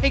Hey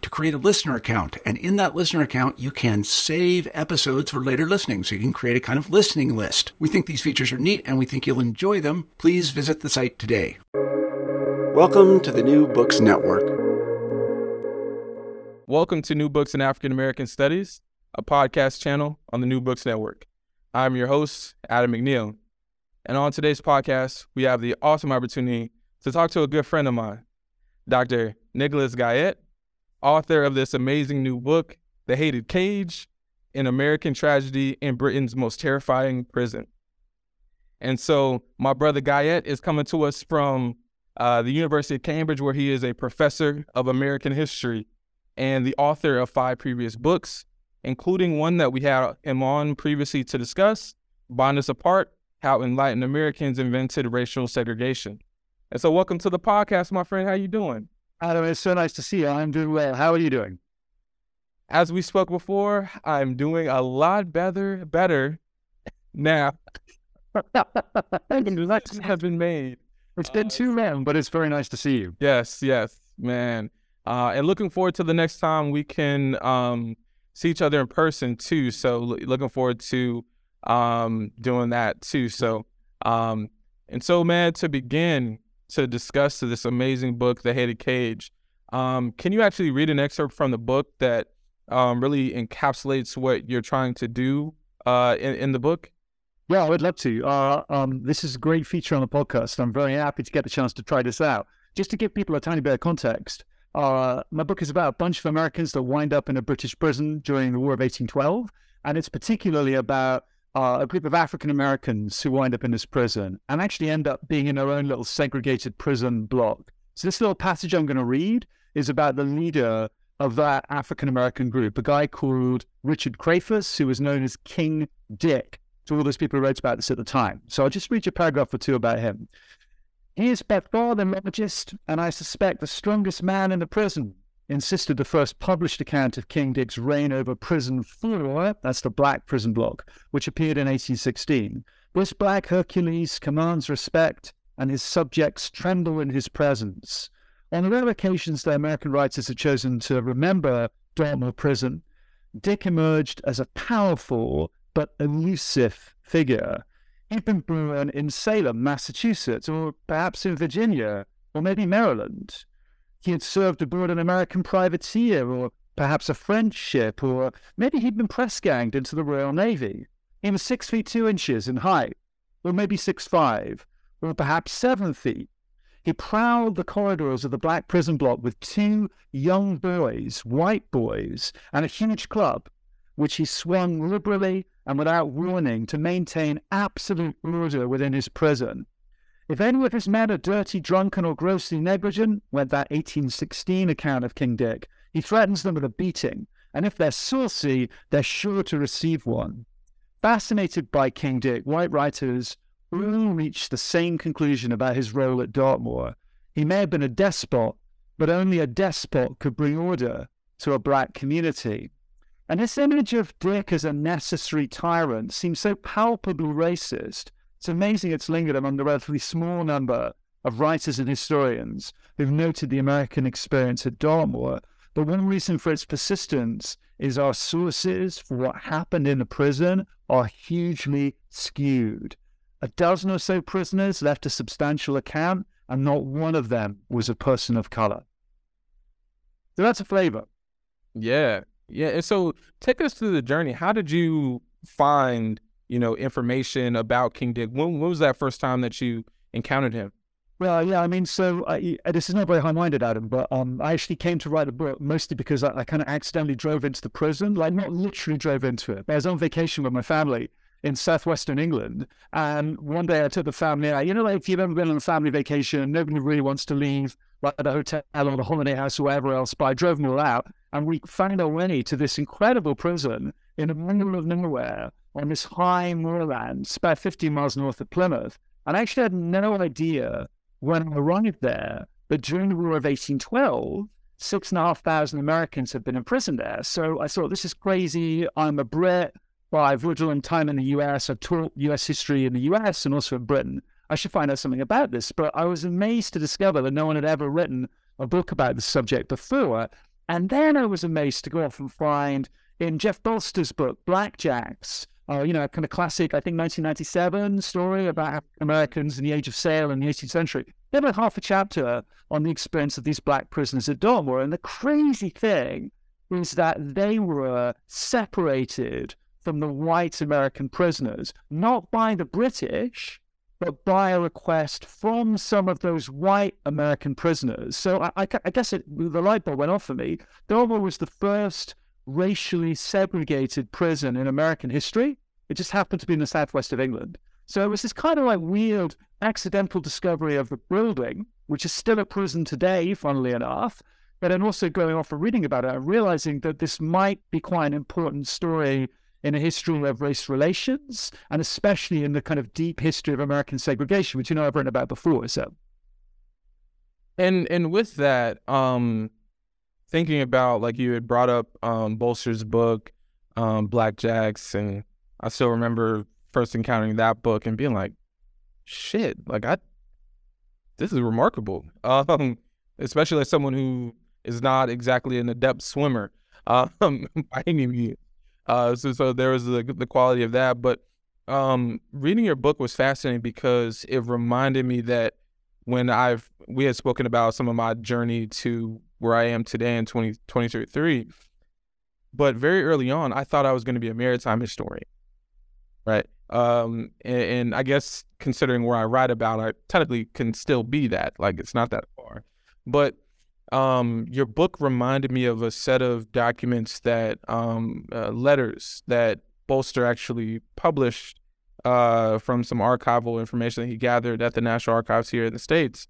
to create a listener account. And in that listener account, you can save episodes for later listening. So you can create a kind of listening list. We think these features are neat and we think you'll enjoy them. Please visit the site today. Welcome to the New Books Network. Welcome to New Books in African American Studies, a podcast channel on the New Books Network. I'm your host, Adam McNeil. And on today's podcast, we have the awesome opportunity to talk to a good friend of mine, Dr. Nicholas Guyatt, author of this amazing new book, The Hated Cage, An American Tragedy in Britain's Most Terrifying Prison. And so my brother Guyatt is coming to us from the University of Cambridge, where he is a professor of American history and the author of 5 previous books, including one that we had him on previously to discuss, Bonds Apart, How Enlightened Americans Invented Racial Segregation. And so welcome to the podcast, my friend. How you doing? Adam, it's so nice to see you. I'm doing well. How are you doing? As we spoke before, I'm doing a lot better now. Elections have been made. It's been too long, but it's very nice to see you. Yes, man. And looking forward to the next time we can see each other in person too. So looking forward to doing that too. So, man, to begin, to discuss this amazing book, The Hated Cage. Can you actually read an excerpt from the book that really encapsulates what you're trying to do in the book? Yeah, I would love to. This is a great feature on the podcast. I'm very happy to get the chance to try this out. Just to give people a tiny bit of context, my book is about a bunch of Americans that wind up in a British prison during the War of 1812, and it's particularly about a group of African Americans who wind up in this prison and actually end up being in their own little segregated prison block. So this little passage I'm going to read is about the leader of that African American group, a guy called Richard Crafus, who was known as King Dick to all those people who wrote about this at the time. So I'll just read you a paragraph or two about him. "He is by far the largest and I suspect the strongest man in the prison," insisted the first published account of King Dick's reign over Prison 4, that's the black prison block, which appeared in 1816. "This black Hercules commands respect, and his subjects tremble in his presence." On rare occasions, the American writers have chosen to remember Dartmoor Prison. Dick emerged as a powerful but elusive figure. He'd been born in Salem, Massachusetts, or perhaps in Virginia, or maybe Maryland. He had served aboard an American privateer, or perhaps a French ship, or maybe he'd been press-ganged into the Royal Navy. He was 6 feet 2 inches in height, or maybe 6'5", or perhaps 7 feet. He prowled the corridors of the black prison block with 2 young boys, white boys, and a huge club, which he swung liberally and without warning to maintain absolute order within his prison. If any of his men are dirty, drunken, or grossly negligent, went that 1816 account of King Dick, he threatens them with a beating, and if they're saucy, they're sure to receive one. Fascinated by King Dick, white writers all reached the same conclusion about his role at Dartmoor. He may have been a despot, but only a despot could bring order to a black community. And this image of Dick as a necessary tyrant seems so palpably racist. It's amazing it's lingered among the relatively small number of writers and historians who've noted the American experience at Dartmoor, but one reason for its persistence is our sources for what happened in the prison are hugely skewed. 12 or so prisoners left a substantial account, and not one of them was a person of color. So that's a flavor. Yeah. And so take us through the journey. How did you find, information about King Dick? When was that first time that you encountered him? Well, yeah, this is not very high-minded, Adam, but I actually came to write a book mostly because I kind of accidentally drove into the prison, like not literally drove into it, but I was on vacation with my family in southwestern England, and one day I took the family out. If you've ever been on a family vacation, nobody really wants to leave, like at a hotel or the holiday house or wherever else, but I drove them all out, and we found our way to this incredible prison in the middle of nowhere on this high moorland, about 15 miles north of Plymouth, and I actually had no idea when I arrived there, but during the War of 1812, 6,500 Americans had been imprisoned there. So I thought, this is crazy. I'm a Brit. Well, I've lived a long time in the U.S. I've taught U.S. history in the U.S. and also in Britain. I should find out something about this. But I was amazed to discover that no one had ever written a book about the subject before. And then I was amazed to go off and find in Jeff Bolster's book, Black Jacks, kind of classic, I think, 1997 story about African Americans in the Age of Sail in the 18th century. There was half a chapter on the experience of these black prisoners at Dartmoor. And the crazy thing is that they were separated from the white American prisoners, not by the British, but by a request from some of those white American prisoners. So I guess the light bulb went off for me. Dartmoor was the first racially segregated prison in American history. It just happened to be in the southwest of England. So it was this kind of like weird accidental discovery of the building, which is still a prison today, funnily enough, but then also going off and reading about it and realizing that this might be quite an important story in the history of race relations, and especially in the kind of deep history of American segregation, which I've written about before. So, and with that, thinking about, like you had brought up Bolster's book, Black Jacks, and I still remember first encountering that book and being like, shit, this is remarkable, especially as someone who is not exactly an adept swimmer. I didn't even, so there was the quality of that, but reading your book was fascinating because it reminded me that when we had spoken about some of my journey to where I am today in 2023, but very early on, I thought I was going to be a maritime historian, right? And I guess considering where I write about, I technically can still be that. Like, it's not that far. But your book reminded me of a set of documents that letters that Bolster actually published from some archival information that he gathered at the National Archives here in the States.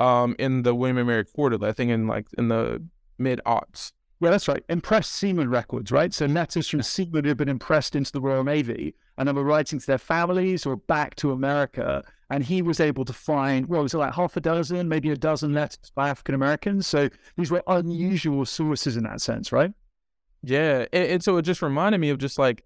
In the William and Mary Quarter, I think in the mid-aughts. Well, that's right. Impressed seamen records, right? So letters from seamen who had been impressed into the Royal Navy and they were writing to their families or back to America. And he was able to find, well, it was like half a dozen, maybe a dozen letters by African Americans. So these were unusual sources in that sense, right? Yeah. And so it just reminded me of just like,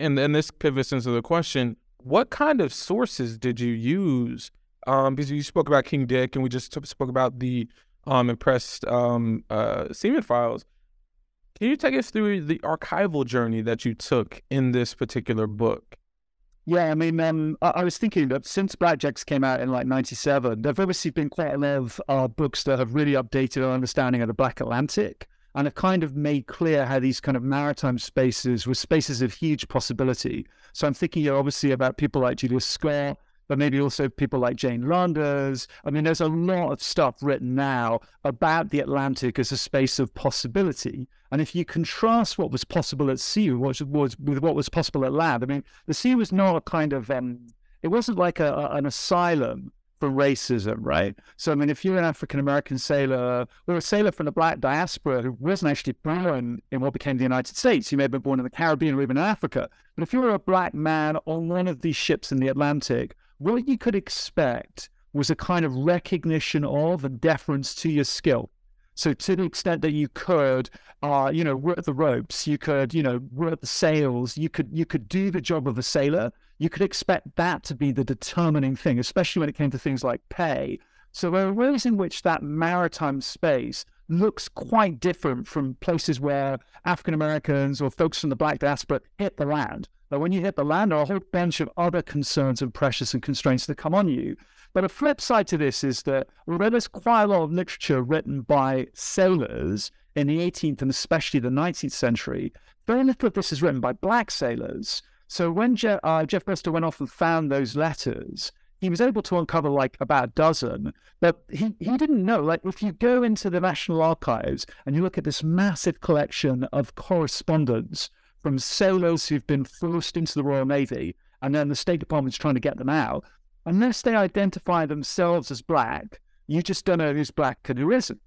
and this pivots into the question, what kind of sources did you use? Because you spoke about King Dick, and we just spoke about the impressed seaman files. Can you take us through the archival journey that you took in this particular book? Yeah, I was thinking that since Black Jacks came out in like 1997, there've obviously been quite a lot of books that have really updated our understanding of the Black Atlantic, and have kind of made clear how these kind of maritime spaces were spaces of huge possibility. So I'm thinking, obviously about people like Julius Scott, but maybe also people like Jane Landers. There's a lot of stuff written now about the Atlantic as a space of possibility. And if you contrast what was possible at sea with what was possible at land, the sea was not a kind of, it wasn't like an asylum for racism, right? So, if you're an African-American sailor, or a sailor from the black diaspora who wasn't actually born in what became the United States, you may have been born in the Caribbean or even in Africa, but if you were a black man on one of these ships in the Atlantic, what you could expect was a kind of recognition of and deference to your skill. So to the extent that you could, work the ropes, you could, work the sails, you could do the job of a sailor, you could expect that to be the determining thing, especially when it came to things like pay. So there are ways in which that maritime space looks quite different from places where African Americans or folks from the black diaspora hit the land. But when you hit the land, there are a whole bunch of other concerns and pressures and constraints that come on you. But a flip side to this is that there's quite a lot of literature written by sailors in the 18th and especially the 19th century. Very little of this is written by black sailors. So when Jeff Bolster went off and found those letters, he was able to uncover like about a dozen, but he didn't know. Like, if you go into the National Archives and you look at this massive collection of correspondence from sailors who've been forced into the Royal Navy, and then the State Department's trying to get them out, unless they identify themselves as black, you just don't know who's black and who isn't.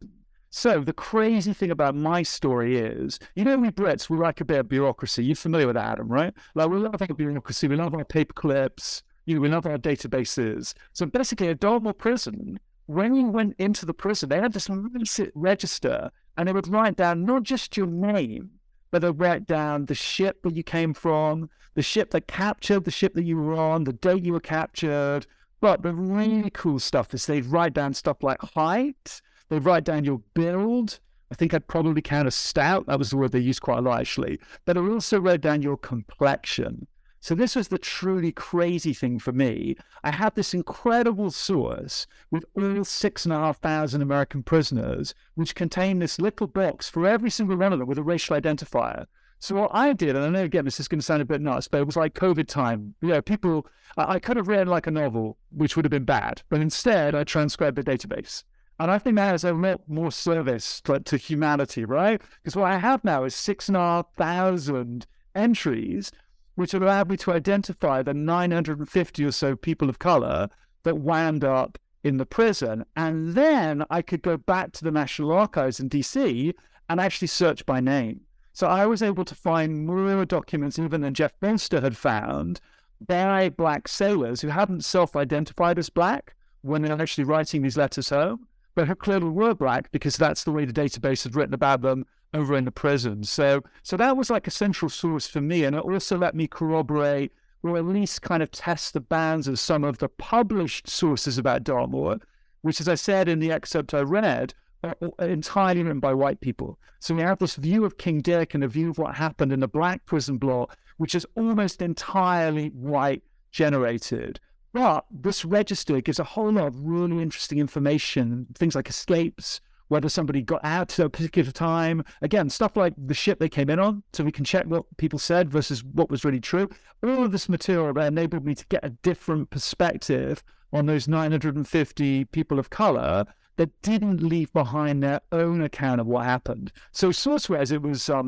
So the crazy thing about my story is, you know, we Brits, we like a bit of bureaucracy. You're familiar with that, Adam, right? Like, we love our bureaucracy, we love our paper clips. You know, we love our databases. So basically, at Dartmoor Prison, when you went into the prison, they had this massive register, and they would write down not just your name, but they would write down the ship that you came from, the ship that captured the ship that you were on, the date you were captured. But the really cool stuff is they'd write down stuff like height, they'd write down your build. I think I'd probably count as stout. That was the word they used quite a lot, actually. But I also wrote down your complexion. So this was the truly crazy thing for me. I had this incredible source with all 6,500 American prisoners, which contained this little box for every single one of them with a racial identifier. So what I did, and I know, again, this is going to sound a bit nuts, but it was like COVID time. You know, people, I could have read like a novel, which would have been bad, but instead I transcribed the database. And I think that is a more service to humanity, right? Because what I have now is 6,500 entries, which allowed me to identify the 950 or so people of color that wound up in the prison. And then I could go back to the National Archives in DC and actually search by name. So I was able to find more documents even than Jeff Bolster had found by black sailors who hadn't self-identified as black when they were actually writing these letters home, but who clearly were black because that's the way the database had written about them over in the prison. So that was like a central source for me, and it also let me corroborate, or at least kind of test the bounds of some of the published sources about Dartmoor, which, as I said in the excerpt I read, are entirely written by white people. So we have this view of King Dick and a view of what happened in the black prison block, which is almost entirely white generated. But this register gives a whole lot of really interesting information, things like escapes, whether somebody got out at a particular time. Again, stuff like the ship they came in on, so we can check what people said versus what was really true. All of this material enabled me to get a different perspective on those 950 people of color that didn't leave behind their own account of what happened. So source-wise, it was, I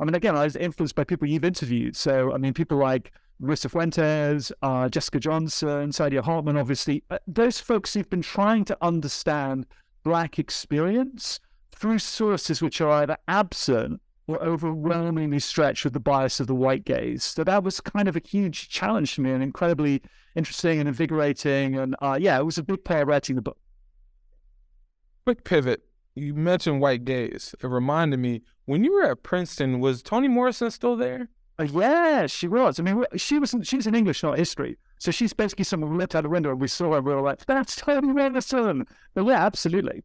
was influenced by people you've interviewed. So, I mean, people like Marisa Fuentes, Jessica Johnson, Saidiya Hartman, obviously. Those folks who've been trying to understand black experience through sources which are either absent or overwhelmingly stretched with the bias of the white gaze. So that was kind of a huge challenge for me, and incredibly interesting and invigorating. And it was a big part of writing the book. Quick pivot. You mentioned white gaze. It reminded me, when you were at Princeton, was Toni Morrison still there? Yeah, she was. I mean, she's in English, not history. So she's basically someone who lived out the window, and we saw her and we were like, that's Toni Morrison. But yeah, absolutely.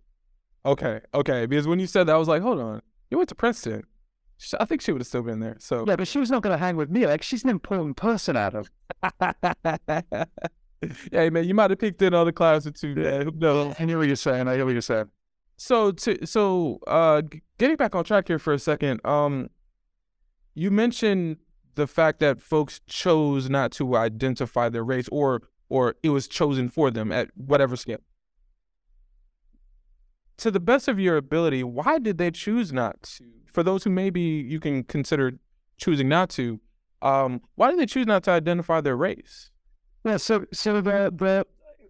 Okay. Because when you said that, I was like, hold on. You went to Princeton. I think she would have still been there. So yeah, but she was not going to hang with me. Like, she's an important person, Adam. Hey, man, you might have picked in other classes too, man. No. I hear what you're saying. So, getting back on track here for a second, you mentioned the fact that folks chose not to identify their race, or it was chosen for them at whatever scale. To the best of your ability, why did they choose not to? For those who maybe you can consider choosing not to, why did they choose not to identify their race? Yeah, so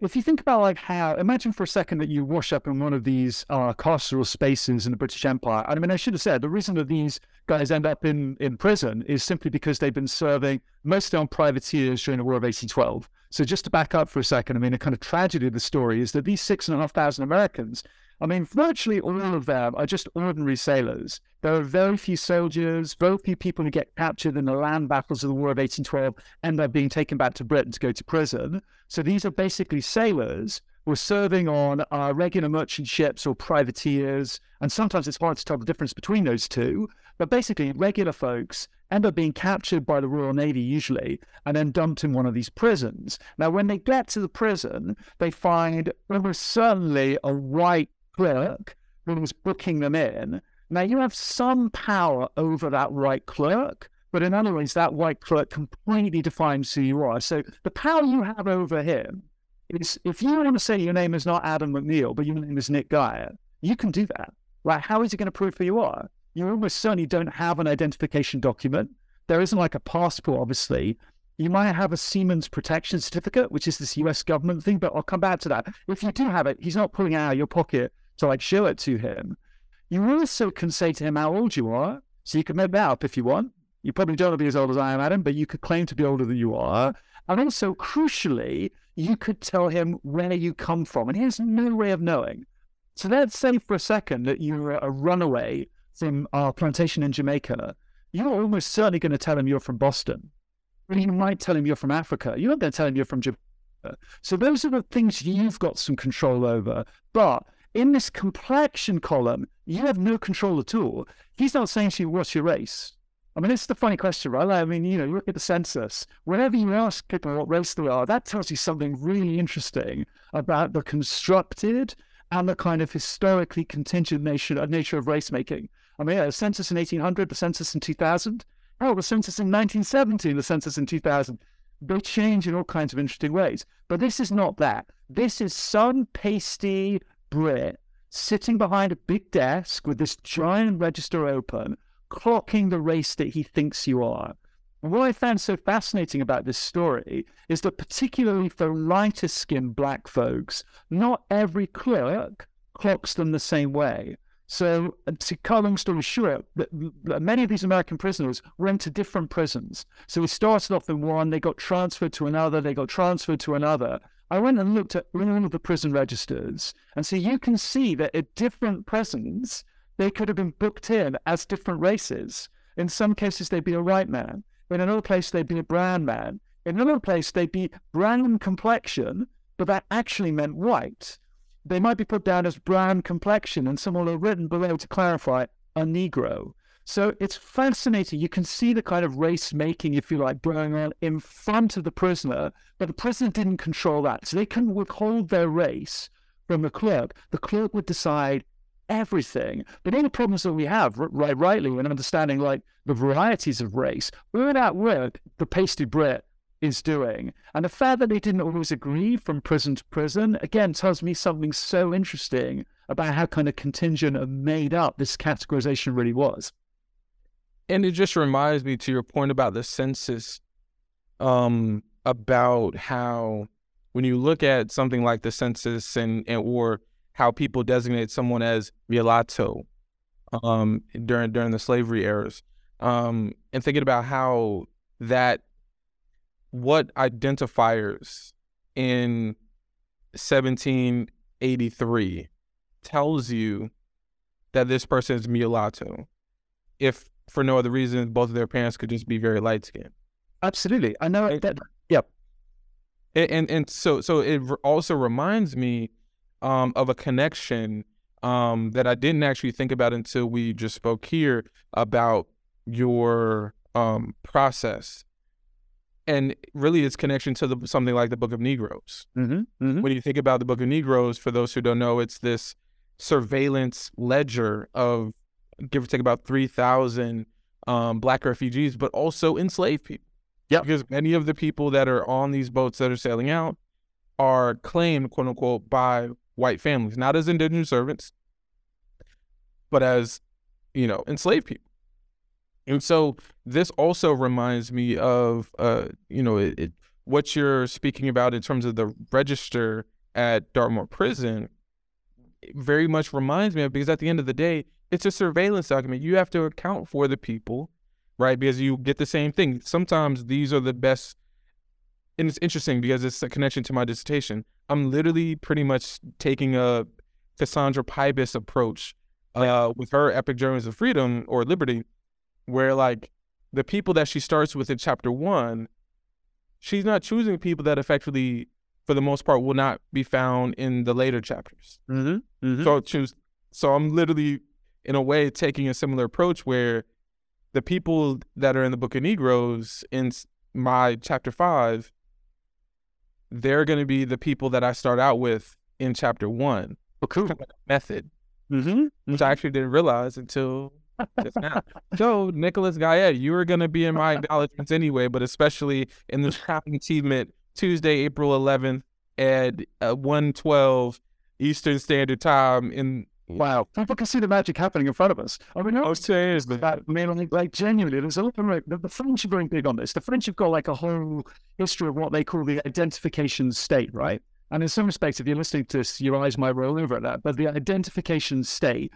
if you think about imagine for a second that you wash up in one of these carceral spaces in the British Empire. I mean, I should have said, the reason that these guys end up in prison is simply because they've been serving mostly on privateers during the War of 1812. So just to back up for a second, I mean, a kind of tragedy of the story is that these 6,500 Americans, I mean, virtually all of them are just ordinary sailors. There are very few soldiers, very few people who get captured in the land battles of the War of 1812 end up being taken back to Britain to go to prison. So these are basically sailors who are serving on regular merchant ships or privateers. And sometimes it's hard to tell the difference between those two. But basically, regular folks end up being captured by the Royal Navy usually and then dumped in one of these prisons. Now, when they get to the prison, they find almost certainly a white clerk who was booking them in. Now, you have some power over that white clerk, but in other ways, that white clerk completely defines who you are. So the power you have over him is, if you want to say your name is not Adam McNeil, but your name is Nick Guyatt, you can do that. Right? How is he going to prove who you are? You almost certainly don't have an identification document. There isn't like a passport, obviously. You might have a Seaman's Protection Certificate, which is this U.S. government thing, but I'll come back to that. If you do have it, he's not pulling it out of your pocket to like show it to him. You also can say to him how old you are, so you can make that up if you want. You probably don't want to be as old as I am, Adam, but you could claim to be older than you are. And also, crucially, you could tell him where you come from, and he has no way of knowing. So let's say for a second that you're a runaway from our plantation in Jamaica. You're almost certainly going to tell him you're from Boston. You might tell him you're from Africa. You're not going to tell him you're from Jamaica. So those are the things you've got some control over. But in this complexion column, you have no control at all. He's not saying to you, what's your race? I mean, it's the funny question, right? Like, I mean, you know, you look at the census. Whenever you ask people what race they are, that tells you something really interesting about the constructed and the kind of historically contingent nature of race making. I mean, yeah, the census in 1800, the census in 2000. Oh, the census in 1917, the census in 2000. They change in all kinds of interesting ways. But this is not that. This is some pasty Brit sitting behind a big desk with this giant register open, clocking the race that he thinks you are. And what I found so fascinating about this story is that particularly for lighter-skinned black folks, not every clerk clocks them the same way. So, to cut a long story short, many of these American prisoners went to different prisons. So we started off in one, they got transferred to another, they got transferred to another. I went and looked at all of the prison registers, and so you can see that at different prisons, they could have been booked in as different races. In some cases, they'd be a white man. In another place, they'd be a brown man. In another place, they'd be brown complexion, but that actually meant white. They might be put down as brown complexion, and someone will have written below to clarify a Negro. So it's fascinating. You can see the kind of race making, if you like, going on in front of the prisoner, but the prisoner didn't control that. So they couldn't withhold their race from the clerk. The clerk would decide everything. But any problems that we have, rightly, when understanding like the varieties of race, we're at work, the pasty Brit is doing. And the fact that they didn't always agree from prison to prison, again, tells me something so interesting about how kind of contingent and made up this categorization really was. And it just reminds me, to your point about the census, about how when you look at something like the census and or how people designate someone as mulatto during the slavery eras, and thinking about how that what identifiers in 1783 tells you that this person is mulatto, if for no other reason both of their parents could just be very light skinned. Absolutely, I know that. Yep. And so it also reminds me of a connection that I didn't actually think about until we just spoke here about your process. And really its connection to something like the Book of Negroes. Mm-hmm, mm-hmm. When you think about the Book of Negroes, for those who don't know, it's this surveillance ledger of, give or take, about 3,000 black refugees, but also enslaved people. Yep. Because many of the people that are on these boats that are sailing out are claimed, quote unquote, by white families, not as indigenous servants, but as, you know, enslaved people. And so this also reminds me of, what you're speaking about in terms of the register at Dartmoor Prison very much reminds me of, because at the end of the day, it's a surveillance document. You have to account for the people, right? Because you get the same thing. Sometimes these are the best and it's interesting because it's a connection to my dissertation. I'm literally pretty much taking a Cassandra Pybus approach with her Epic Journeys of Freedom or Liberty, where like the people that she starts with in chapter one, she's not choosing people that effectively, for the most part, will not be found in the later chapters. Mm-hmm. Mm-hmm. So I'm literally, in a way, taking a similar approach where the people that are in the Book of Negroes in my chapter 5, they're going to be the people that I start out with in chapter 1. Well, cool. Kind of like a method, mm-hmm. which I actually didn't realize until just now. So, Nicholas Guyatt, you are going to be in my acknowledgments anyway, but especially in the Shopping Achievement Tuesday, April 11th at 1:12 Eastern Standard Time in... Wow, people can see the magic happening in front of us. I mean, genuinely, there's a lot of the French are going big on this. The French have got like a whole history of what they call the identification state, right? And in some respects, if you're listening to this, your eyes might roll over at that. But the identification state,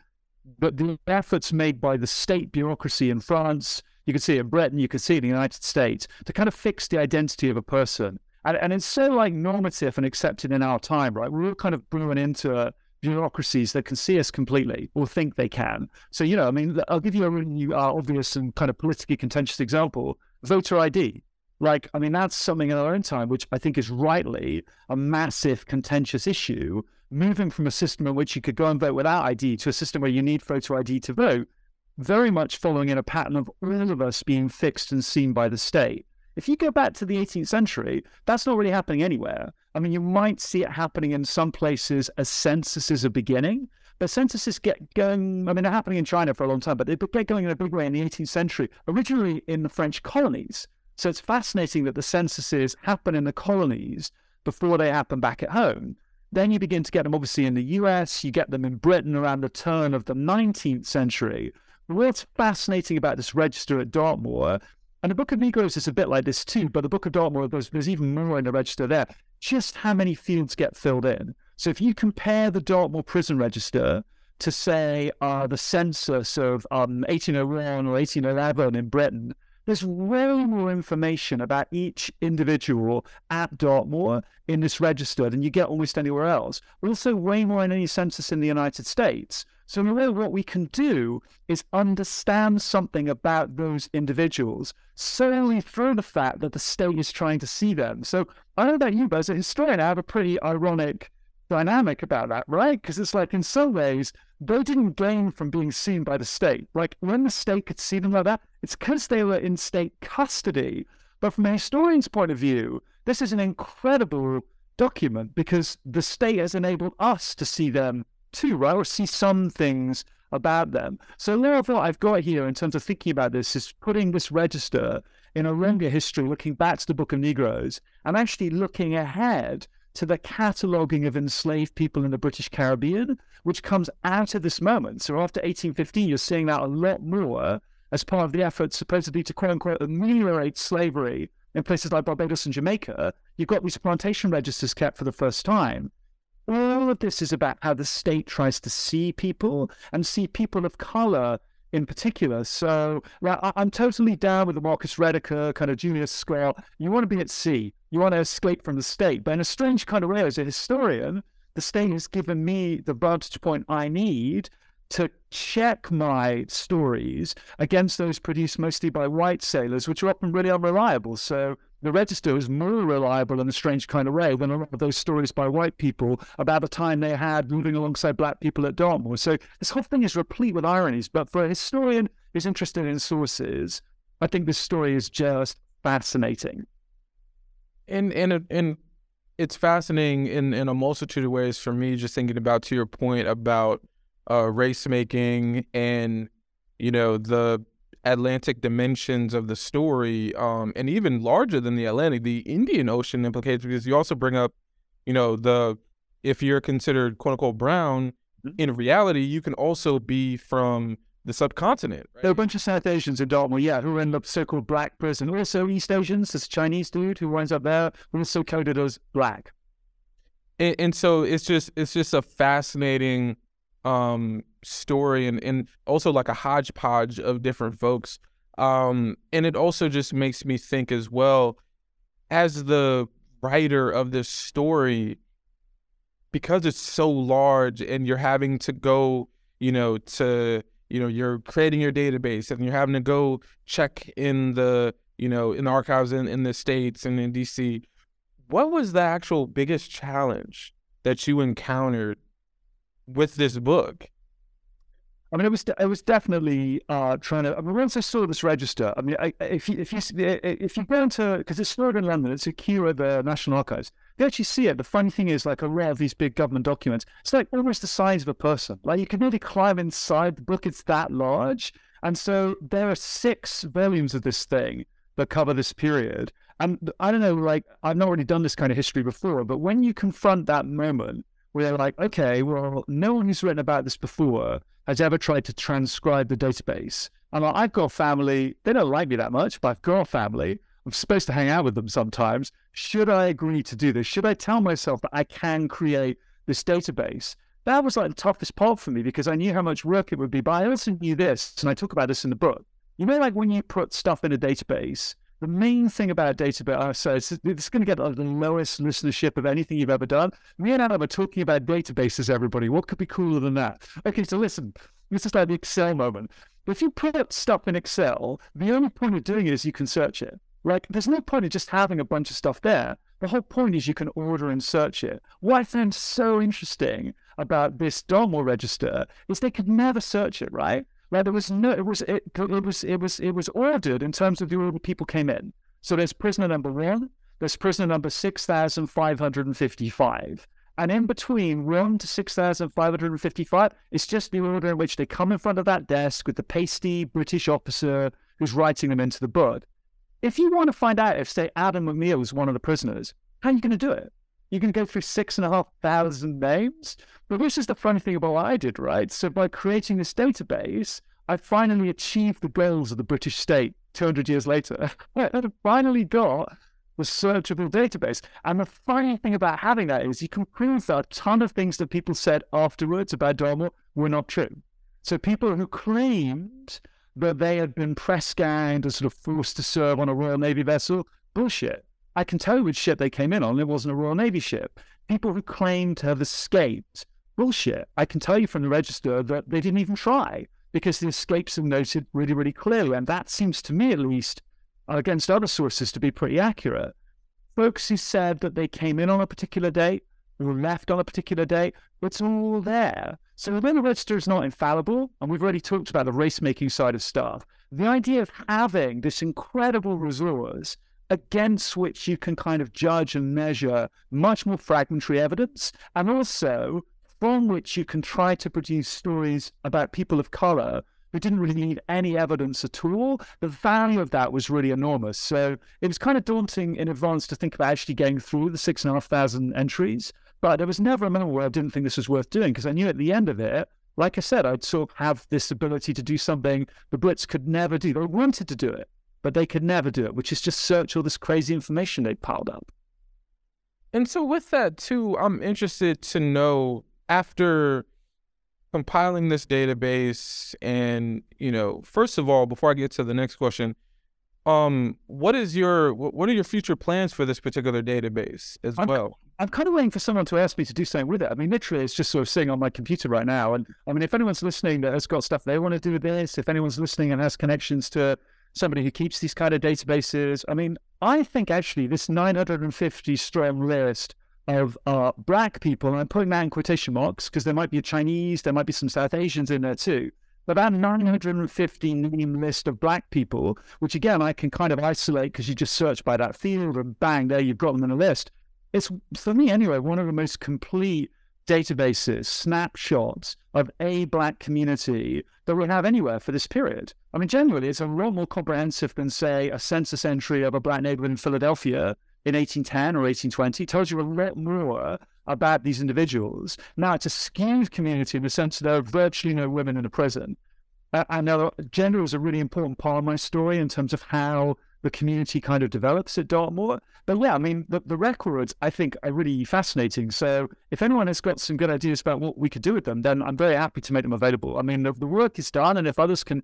but the efforts made by the state bureaucracy in France, you can see it in Britain, you can see it in the United States, to kind of fix the identity of a person. And it's so like normative and accepted in our time, right? We're all kind of brewing into bureaucracies that can see us completely or think they can. So, you know, I mean, I'll give you a really obvious and kind of politically contentious example, voter ID. Like, I mean, that's something in our own time, which I think is rightly a massive contentious issue, moving from a system in which you could go and vote without ID to a system where you need voter ID to vote, very much following in a pattern of all of us being fixed and seen by the state. If you go back to the 18th century, that's not really happening anywhere. I mean, you might see it happening in some places as censuses are beginning, but censuses get going, I mean, they're happening in China for a long time, but they get going in a big way in the 18th century, originally in the French colonies. So it's fascinating that the censuses happen in the colonies before they happen back at home. Then you begin to get them, obviously, in the US, you get them in Britain around the turn of the 19th century. What's fascinating about this register at Dartmoor, and the Book of Negroes is a bit like this too, but the Book of Dartmoor, there's even more in the register there, just how many fields get filled in. So if you compare the Dartmoor prison register to, say, the census of 1801 or 1811 in Britain, there's way more information about each individual at Dartmoor in this register than you get almost anywhere else. But also way more in any census in the United States. So in a way, what we can do is understand something about those individuals solely through the fact that the state is trying to see them. So I don't know about you, but as a historian, I have a pretty ironic dynamic about that, right? Because it's like, in some ways, they didn't gain from being seen by the state. Like, when the state could see them like that, it's because they were in state custody. But from a historian's point of view, this is an incredible document because the state has enabled us to see them too, right? Or see some things about them. So therefore, I've got here in terms of thinking about this is putting this register in a longer history, looking back to the Book of Negroes and actually looking ahead to the cataloguing of enslaved people in the British Caribbean, which comes out of this moment. So after 1815, you're seeing that a lot more as part of the effort supposedly to quote unquote ameliorate slavery in places like Barbados and Jamaica. You've got these plantation registers kept for the first time. All of this is about how the state tries to see people and see people of color in particular. So I'm totally down with the Marcus Rediker, kind of Julius Scott. You want to be at sea. You want to escape from the state. But in a strange kind of way, as a historian, the state has given me the vantage point I need to check my stories against those produced mostly by white sailors, which are often really unreliable. So the register is more reliable in a strange kind of way than a lot of those stories by white people about the time they had moving alongside black people at Dartmoor. So this whole thing is replete with ironies, but for a historian who's interested in sources, I think this story is just fascinating. And it's fascinating in a multitude of ways for me, just thinking about, to your point about race making and, you know, the Atlantic dimensions of the story, and even larger than the Atlantic, the Indian Ocean implications, because you also bring up, you know, if you're considered quote unquote brown, in reality, you can also be from the subcontinent. Right? There are a bunch of South Asians in Dartmoor, who end up so-called black prison. Also East Asians, this Chinese dude who winds up there, who also coded as black. And so it's just a fascinating story and also like a hodgepodge of different folks, and it also just makes me think as well as the writer of this story, because it's so large and you're having to go, you're creating your database and you're having to go check in the, in the archives in the States and in D.C., what was the actual biggest challenge that you encountered with this book? I mean, it was definitely trying to. I mean, once I saw this register, I mean, if you go into, because it's stored in London, it's secure at the National Archives. You actually see it. The funny thing is, like, a rare of these big government documents, it's like almost the size of a person. Like, you can really climb inside the book. It's that large, and so there are 6 volumes of this thing that cover this period. And I don't know, like, I've not really done this kind of history before, but when you confront that moment where they're like, okay, well, no one who's written about this before has ever tried to transcribe the database. And I've got family, they don't like me that much, but I've got a family, I'm supposed to hang out with them sometimes. Should I agree to do this? Should I tell myself that I can create this database? That was like the toughest part for me, because I knew how much work it would be, but I also knew this, and I talk about this in the book. You know, like when you put stuff in a database, the main thing about a database, so it's going to get the lowest listenership of anything you've ever done. Me and Adam are talking about databases, everybody. What could be cooler than that? Okay, so listen, this is like the Excel moment. If you put stuff in Excel, the only point of doing it is you can search it. Like, there's no point in just having a bunch of stuff there. The whole point is you can order and search it. What I found so interesting about this Dartmoor register is they could never search it, right? Like, it was ordered in terms of the order people came in. So there's prisoner number 1, there's prisoner number 6,555. And in between 1 to 6,555, it's just the order in which they come in front of that desk with the pasty British officer who's writing them into the book. If you want to find out if, say, Adam McNeil was one of the prisoners, how are you going to do it? You can go through 6,500 names, but which is the funny thing about what I did, right? So by creating this database, I finally achieved the goals of the British state 200 years later. I finally got the searchable database. And the funny thing about having that is you can prove that a ton of things that people said afterwards about Dartmoor were not true. So people who claimed that they had been press scanned and sort of forced to serve on a Royal Navy vessel, bullshit. I can tell you which ship they came in on. It wasn't a Royal Navy ship. People who claimed to have escaped, bullshit. I can tell you from the register that they didn't even try, because the escapes are noted really, really clearly. And that seems to me, at least, against other sources, to be pretty accurate. Folks who said that they came in on a particular date, who were left on a particular date, it's all there. So when the register is not infallible, and we've already talked about the race-making side of stuff, the idea of having this incredible resource against which you can kind of judge and measure much more fragmentary evidence, and also from which you can try to produce stories about people of color who didn't really need any evidence at all, the value of that was really enormous. So it was kind of daunting in advance to think about actually getting through the 6,500 entries, but there was never a moment where I didn't think this was worth doing, because I knew at the end of it, like I said, I'd sort of have this ability to do something the Brits could never do. They wanted to do it, but they could never do it, which is just search all this crazy information they piled up. And so with that, too, I'm interested to know, after compiling this database and, first of all, before I get to the next question, what are your future plans for this particular database as well? I'm kind of waiting for someone to ask me to do something with it. I mean, literally, it's just sort of sitting on my computer right now. And I mean, if anyone's listening that has got stuff they want to do with this, if anyone's listening and has connections to somebody who keeps these kind of databases. I mean, I think actually this 950 strong list of black people, and I'm putting that in quotation marks because there might be a Chinese, there might be some South Asians in there too, but that 950 name list of black people, which again, I can kind of isolate because you just search by that field and bang, there you've got them in a list. It's, for me anyway, one of the most complete databases, snapshots of a black community that we'll have anywhere for this period. I mean, generally, it's a lot more comprehensive than, say, a census entry of a black neighborhood in Philadelphia in 1810 or 1820. It tells you a lot more about these individuals. Now, it's a skewed community in the sense that there are virtually no women in the prison. And gender was a really important part of my story in terms of how the community kind of develops at Dartmoor. But yeah, I mean, the records, I think, are really fascinating. So if anyone has got some good ideas about what we could do with them, then I'm very happy to make them available. I mean, the work is done, and if others can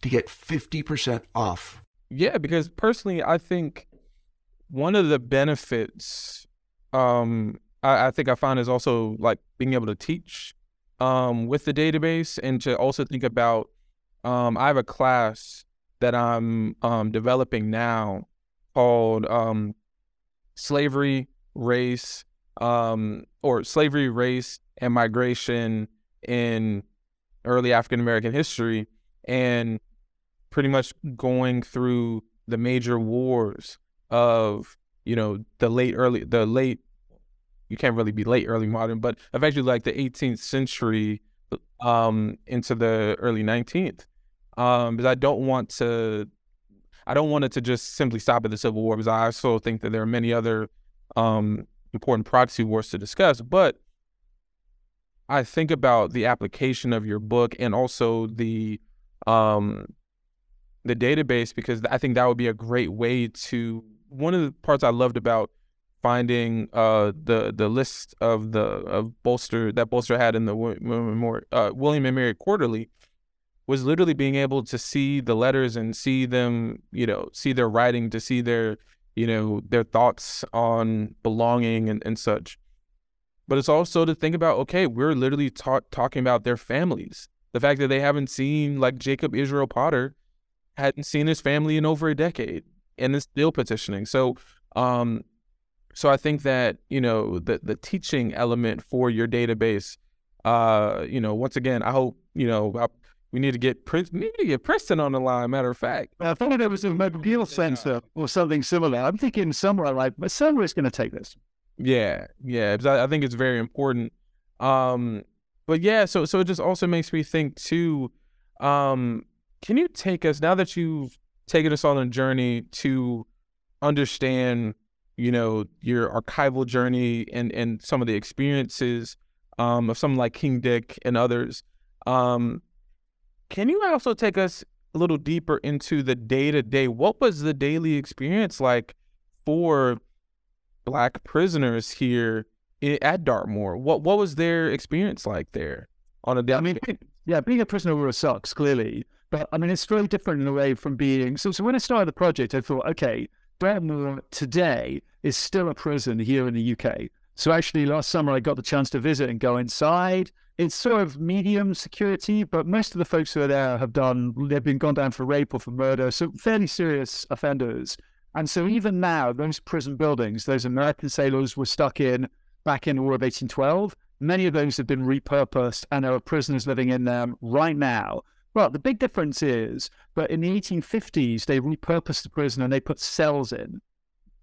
to get 50% off. Yeah, because personally, I think one of the benefits I think I found is also like being able to teach with the database, and to also think about, I have a class that I'm developing now called Slavery, Race, or Slavery, Race, and Migration in Early African American History, and pretty much going through the major wars of, you know, the late you can't really be late early modern, but eventually like the 18th century into the early 19th, because I don't want it to just simply stop at the Civil War, because I also think that there are many other important proxy wars to discuss. But I think about the application of your book and also the database, because I think that would be a great way to. One of the parts I loved about finding the list of Bolster that Bolster had in the William and Mary Quarterly was literally being able to see the letters and see them, you know, see their writing, to see their, you know, their thoughts on belonging and such. But it's also to think about, okay, we're literally talking about their families. The fact that they haven't seen, like Jacob Israel Potter hadn't seen his family in over a decade and is still petitioning. So I think that, you know, the teaching element for your database, you know, once again, I hope, you know, we need to get Princeton on the line, matter of fact. I thought it was a McNeil Center or something similar. I'm thinking somewhere like, but somebody's going to take this. Yeah. I think it's very important. But yeah, so it just also makes me think too, can you take us, now that you've taken us on a journey to understand, you know, your archival journey and some of the experiences of someone like King Dick and others, can you also take us a little deeper into the day-to-day? What was the daily experience like for Black prisoners here at Dartmoor? What was their experience like there on a day? I mean, yeah, being a prisoner sucks, clearly. But I mean, it's very different in a way from being... So when I started the project, I thought, okay, Dartmoor today is still a prison here in the UK. So actually last summer, I got the chance to visit and go inside. It's sort of medium security, but most of the folks who are there they've been gone down for rape or for murder, so fairly serious offenders. And so even now, those prison buildings, those American sailors were stuck in back in the War of 1812, many of those have been repurposed and there are prisoners living in them right now. Well, the big difference is that in the 1850s, they repurposed the prison and they put cells in.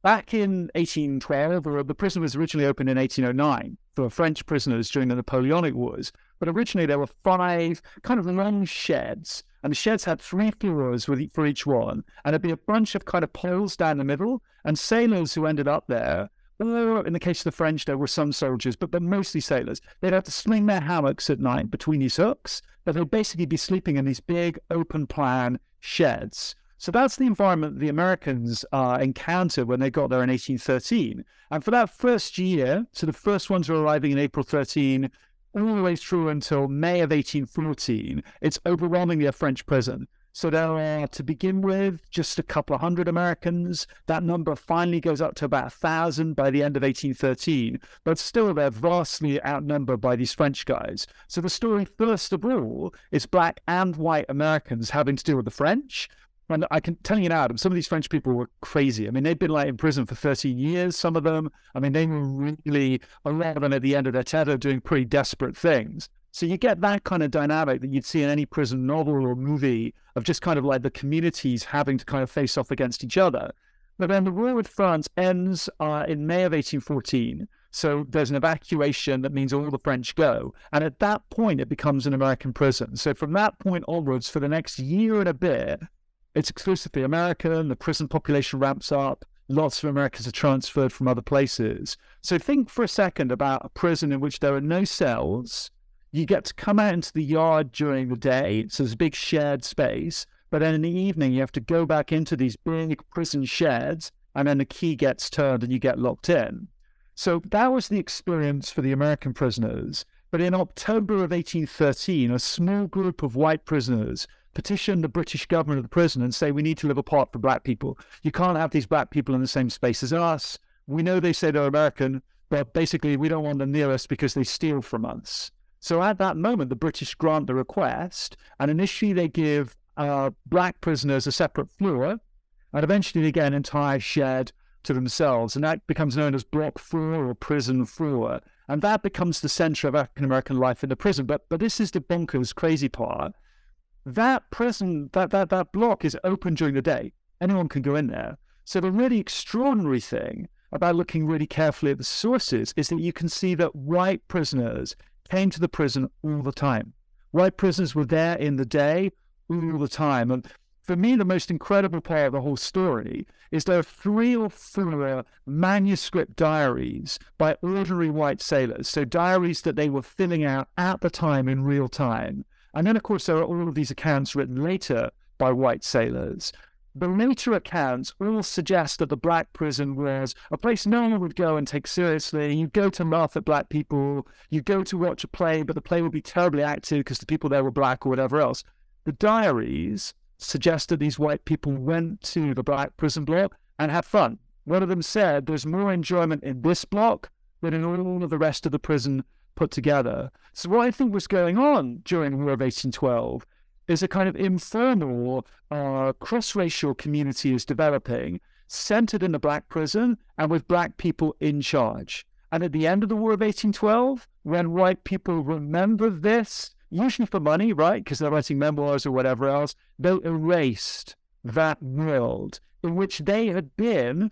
Back in 1812, the prison was originally opened in 1809 for French prisoners during the Napoleonic Wars. But originally, there were 5 kind of long sheds. And the sheds had 3 floors for each one. And there'd be a bunch of kind of poles down the middle. And sailors who ended up there, in the case of the French, there were some soldiers, but they're mostly sailors. They'd have to sling their hammocks at night between these hooks, but they'd basically be sleeping in these big open-plan sheds. So that's the environment the Americans encountered when they got there in 1813. And for that first year, so the first ones were arriving in April 13, all the way through until May of 1814, it's overwhelmingly a French prison. So there are, to begin with, just a couple of hundred Americans. That number finally goes up to about 1,000 by the end of 1813. But still, they're vastly outnumbered by these French guys. So the story, first of all, is black and white Americans having to deal with the French. And I can tell you now, Adam, some of these French people were crazy. I mean, they'd been in prison for 13 years, some of them. I mean, they were really around and at the end of their tether doing pretty desperate things. So you get that kind of dynamic that you'd see in any prison novel or movie of just kind of like the communities having to kind of face off against each other. But then the war with France ends in May of 1814. So there's an evacuation that means all the French go. And at that point, it becomes an American prison. So from that point onwards, for the next year and a bit, it's exclusively American. The prison population ramps up. Lots of Americans are transferred from other places. So think for a second about a prison in which there are no cells. You get to come out into the yard during the day. So there's a big shared space. But then in the evening, you have to go back into these big prison sheds. And then the key gets turned and you get locked in. So that was the experience for the American prisoners. But in October of 1813, a small group of white prisoners petition the British government of the prison and say, we need to live apart for black people. You can't have these black people in the same space as us. We know they say they're American, but basically we don't want them near us because they steal from us. So at that moment, the British grant the request, and initially they give black prisoners a separate floor, and eventually they get an entire shed to themselves, and that becomes known as block floor or prison floor. And that becomes the center of African-American life in the prison. But this is the bonkers crazy part. That prison, that block is open during the day. Anyone can go in there. So the really extraordinary thing about looking really carefully at the sources is that you can see that white prisoners came to the prison all the time. White prisoners were there in the day all the time. And for me, the most incredible part of the whole story is there are 3 or 4 manuscript diaries by ordinary white sailors. So diaries that they were filling out at the time in real time. And then, of course, there are all of these accounts written later by white sailors. The later accounts all suggest that the black prison was a place no one would go and take seriously. You go to laugh at black people. You go to watch a play, but the play would be terribly acted because the people there were black or whatever else. The diaries suggest that these white people went to the black prison block and had fun. One of them said, there's more enjoyment in this block than in all of the rest of the prison put together. So what I think was going on during the War of 1812 is a kind of informal cross-racial community is developing, centered in the black prison and with black people in charge. And at the end of the War of 1812, when white people remember this, usually for money, right, because they're writing memoirs or whatever else, they erased that world in which they had been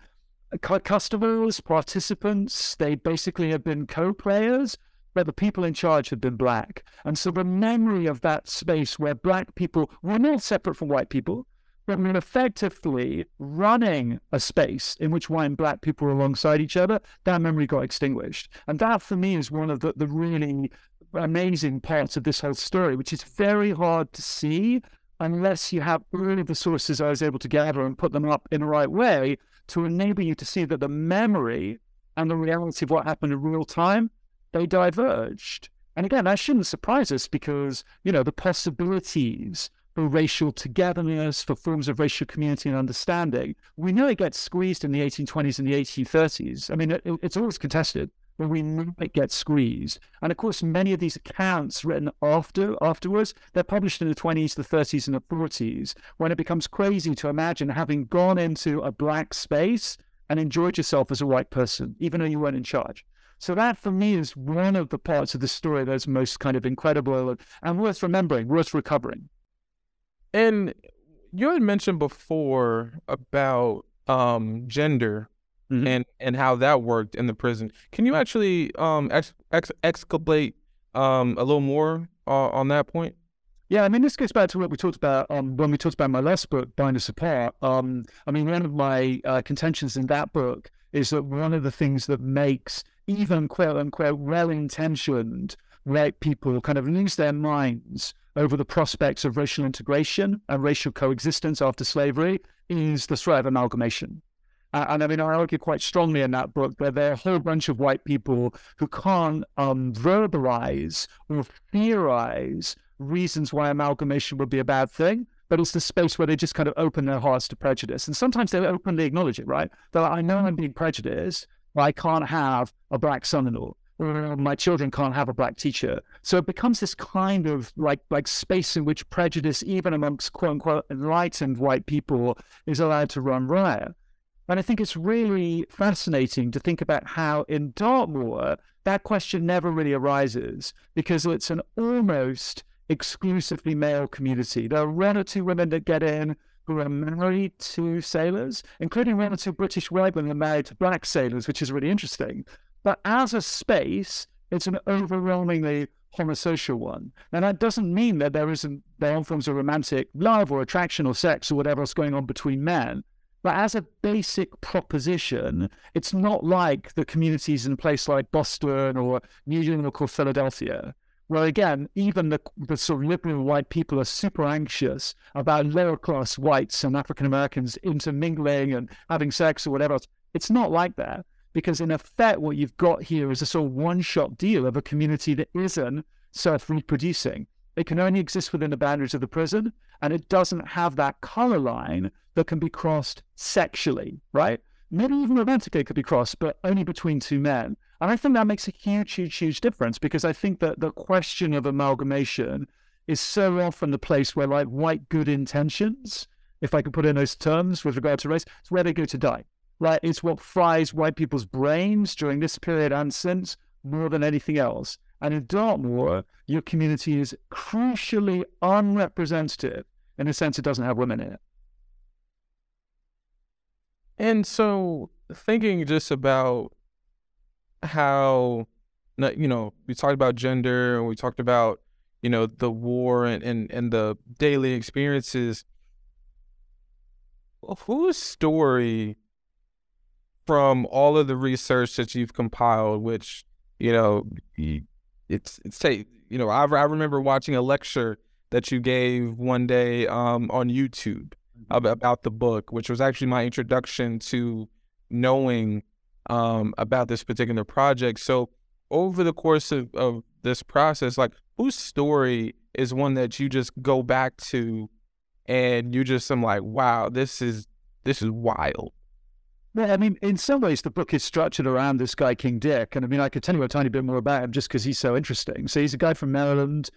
customers, participants. They basically had been co-players, where the people in charge had been black. And so the memory of that space where black people were not separate from white people, but were effectively running a space in which white and black people were alongside each other, that memory got extinguished. And that, for me, is one of the really amazing parts of this whole story, which is very hard to see unless you have all of the sources I was able to gather and put them up in the right way to enable you to see that the memory and the reality of what happened in real time, they diverged. And again, that shouldn't surprise us because, you know, the possibilities for racial togetherness, for forms of racial community and understanding, we know it gets squeezed in the 1820s and the 1830s. I mean, it's always contested, but we know it gets squeezed. And of course, many of these accounts written afterwards, they're published in the 20s, the 30s, and the 40s, when it becomes crazy to imagine having gone into a black space and enjoyed yourself as a white person, even though you weren't in charge. So that, for me, is one of the parts of the story that's most kind of incredible and worth remembering, worth recovering. And you had mentioned before about gender and how that worked in the prison. Can you actually exculpate a little more on that point? Yeah, I mean, this goes back to what we talked about when we talked about my last book, Bonds Apart. I mean, one of my contentions in that book is that one of the things that makes even quote-unquote well-intentioned white people kind of lose their minds over the prospects of racial integration and racial coexistence after slavery is the threat of amalgamation. And I mean, I argue quite strongly in that book that there are a whole bunch of white people who can't verbalize or theorize reasons why amalgamation would be a bad thing. but it's the space where they just kind of open their hearts to prejudice. And sometimes they openly acknowledge it, right? They're like, I know I'm being prejudiced, but I can't have a black son-in-law. My children can't have a black teacher. So it becomes this kind of like space in which prejudice, even amongst quote-unquote enlightened white people, is allowed to run riot. And I think it's really fascinating to think about how in Dartmoor, that question never really arises because it's an almost exclusively male community. There are one or two women that get in who are married to sailors, including one or two British white women who are married to black sailors, which is really interesting. But as a space, it's an overwhelmingly homosocial one. And that doesn't mean that there isn't there forms of romantic love or attraction or sex or whatever is going on between men. But as a basic proposition, it's not like the communities in a place like Boston or New York or Philadelphia, where again, even the sort of liberal white people are super anxious about lower class whites and African Americans intermingling and having sex or whatever else. It's not like that, because in effect, what you've got here is a sort of one-shot deal of a community that isn't self-reproducing. It can only exist within the boundaries of the prison, and it doesn't have that color line that can be crossed sexually, right? Maybe even romantically it could be crossed, but only between two men. And I think that makes a huge, huge, huge difference, because I think that the question of amalgamation is so often the place where like white good intentions, if I could put in those terms with regard to race, it's where they go to die, right? It's what fries white people's brains during this period and since more than anything else. And in Dartmoor, your community is crucially unrepresentative in the sense it doesn't have women in it. And so thinking just about how, you know, we talked about gender and we talked about, you know, the war and the daily experiences. Whose story from all of the research that you've compiled, which, you know, I remember watching a lecture that you gave one day on YouTube about the book, which was actually my introduction to knowing about this particular project. So over the course of this process, like whose story is one that you just go back to and you just, I'm like, wow, this is wild. I mean, in some ways, the book is structured around this guy, King Dick. And I mean, I could tell you a tiny bit more about him just because he's so interesting. So he's a guy from Maryland.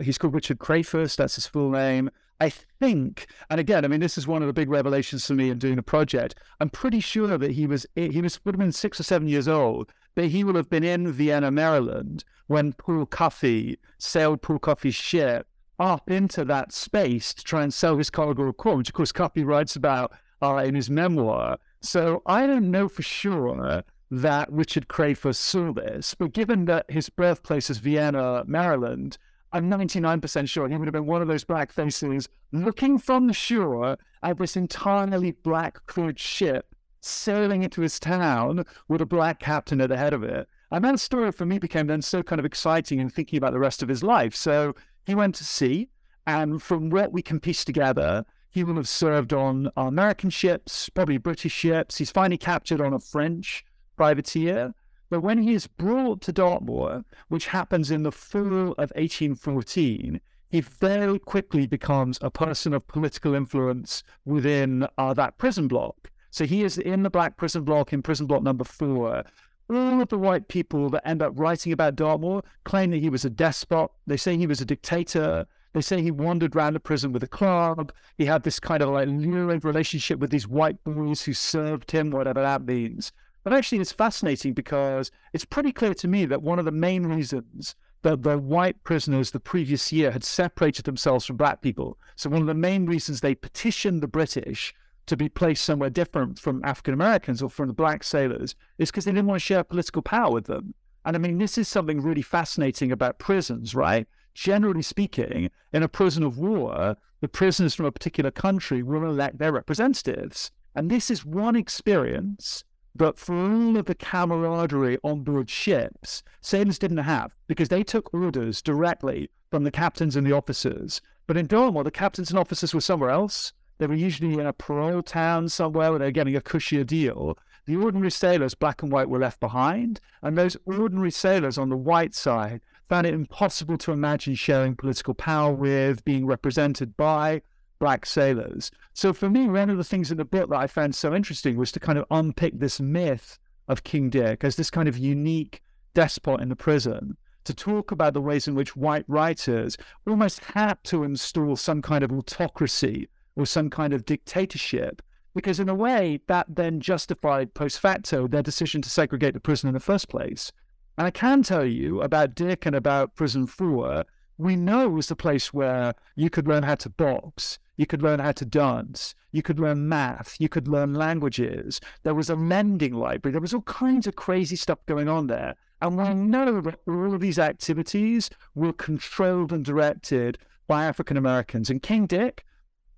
He's called Richard Crafus. That's his full name, I think. And again, I mean, this is one of the big revelations for me in doing the project. I'm pretty sure that would have been 6 or 7 years old, but he will have been in Vienna, Maryland, when Paul Cuffey sailed Paul Cuffey's ship up into that space to try and sell his cargo of corn, which, of course, Cuffey writes about in his memoir. So I don't know for sure that Richard Crafus saw this, but given that his birthplace is Vienna, Maryland, I'm 99% sure he would have been one of those black faces looking from the shore at this entirely black crewed ship sailing into his town with a black captain at the head of it. And that story for me became then so kind of exciting in thinking about the rest of his life. So he went to sea, and from what we can piece together, he will have served on American ships, probably British ships. He's finally captured on a French privateer. But when he is brought to Dartmoor, which happens in the fall of 1814, he very quickly becomes a person of political influence within that prison block. So he is in the black prison block, in prison block number 4. All of the white people that end up writing about Dartmoor claim that he was a despot. They say he was a dictator. They say he wandered around the prison with a club. He had this kind of like lurid relationship with these white boys who served him, whatever that means. But actually it's fascinating because it's pretty clear to me that one of the main reasons that the white prisoners the previous year had separated themselves from black people. So one of the main reasons they petitioned the British to be placed somewhere different from African Americans or from the black sailors is because they didn't want to share political power with them. And I mean, this is something really fascinating about prisons, right? Generally speaking, in a prison of war, the prisoners from a particular country will elect their representatives. And this is one experience that for all of the camaraderie on board ships, sailors didn't have, because they took orders directly from the captains and the officers. But in Dartmoor, the captains and officers were somewhere else. They were usually in a parole town somewhere where they were getting a cushier deal. The ordinary sailors, black and white, were left behind. And those ordinary sailors on the white side found it impossible to imagine sharing political power with, being represented by. black sailors. So for me, one of the things in the book that I found so interesting was to kind of unpick this myth of King Dick as this kind of unique despot in the prison, to talk about the ways in which white writers almost had to install some kind of autocracy or some kind of dictatorship, because in a way that then justified post facto their decision to segregate the prison in the first place. And I can tell you about Dick and about Prison Frewer, we know was the place where you could learn how to box, you could learn how to dance, you could learn math, you could learn languages. There was a lending library. There was all kinds of crazy stuff going on there. And we know that all of these activities were controlled and directed by African Americans. And King Dick,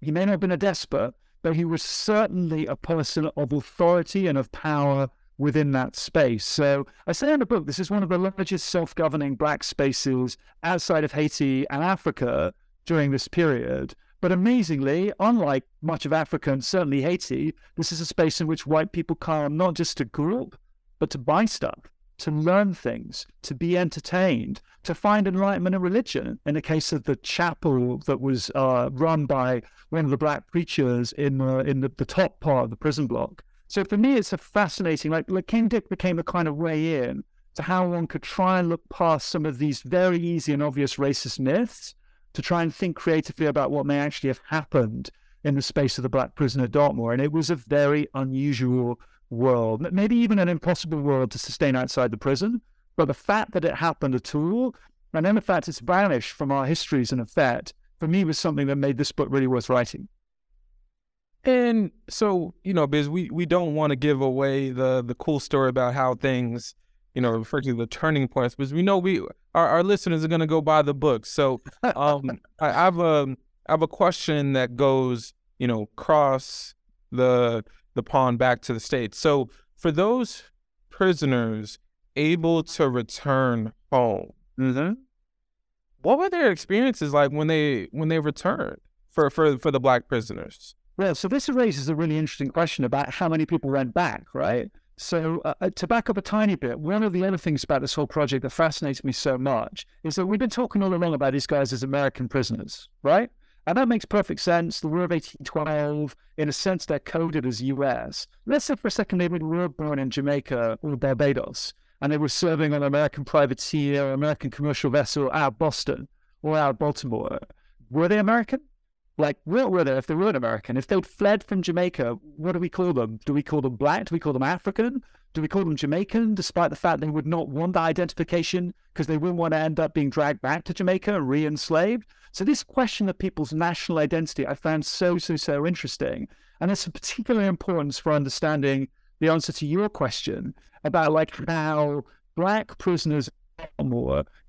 he may not have been a despot, but he was certainly a person of authority and of power within that space. So I say in the book, this is one of the largest self-governing black spaces outside of Haiti and Africa during this period. But amazingly, unlike much of Africa and certainly Haiti, this is a space in which white people come not just to group, but to buy stuff, to learn things, to be entertained, to find enlightenment in religion. In the case of the chapel that was run by one of the black preachers in the top part of the prison block. So for me, it's a fascinating, like King Dick became a kind of way in to how one could try and look past some of these very easy and obvious racist myths to try and think creatively about what may actually have happened in the space of the black prison at Dartmoor. And it was a very unusual world, maybe even an impossible world to sustain outside the prison. But the fact that it happened at all, and then the fact it's vanished from our histories and effect, for me was something that made this book really worth writing. And so, you know, Biz, we don't want to give away the cool story about how things, you know, refer to the turning points, because we know our listeners are going to go buy the book. So I have a question that goes, you know, across the pond back to the States. So for those prisoners able to return home, mm-hmm. what were their experiences like when they returned for the black prisoners? Well, so this raises a really interesting question about how many people ran back, right? So to back up a tiny bit, one of the other things about this whole project that fascinates me so much is that we've been talking all along about these guys as American prisoners, right? And that makes perfect sense. The War of 1812, in a sense, they're coded as U.S. Let's say for a second they were born in Jamaica or Barbados, and they were serving on an American privateer, American commercial vessel out of Boston or out of Baltimore. Were they American? Like, what were they if they were an American? If they'd fled from Jamaica, what do we call them? Do we call them black? Do we call them African? Do we call them Jamaican, despite the fact they would not want that identification because they wouldn't want to end up being dragged back to Jamaica and re-enslaved? So this question of people's national identity I found so interesting. And it's of particular importance for understanding the answer to your question about, like, how black prisoners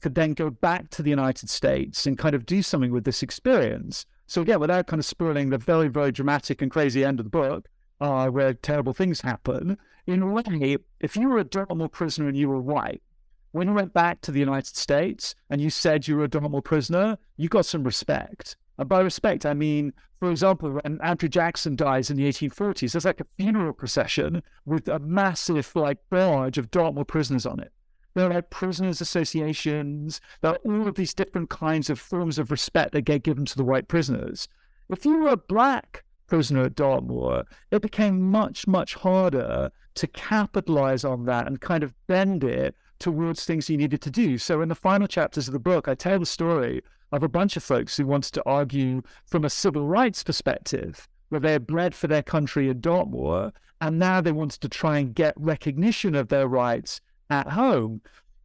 could then go back to the United States and kind of do something with this experience. So again, without kind of spoiling the very, very dramatic and crazy end of the book, where terrible things happen, in a way, if you were a Dartmoor prisoner and you were white, when you went back to the United States and you said you were a Dartmoor prisoner, you got some respect. And by respect, I mean, for example, when Andrew Jackson dies in the 1840s, there's like a funeral procession with a massive, like, barge of Dartmoor prisoners on it. There are, like, prisoners' associations. There are all of these different kinds of forms of respect that get given to the white prisoners. If you were a black prisoner at Dartmoor, it became much, much harder to capitalize on that and kind of bend it towards things you needed to do. So in the final chapters of the book, I tell the story of a bunch of folks who wanted to argue from a civil rights perspective, where they had bled for their country in Dartmoor, and now they wanted to try and get recognition of their rights at home.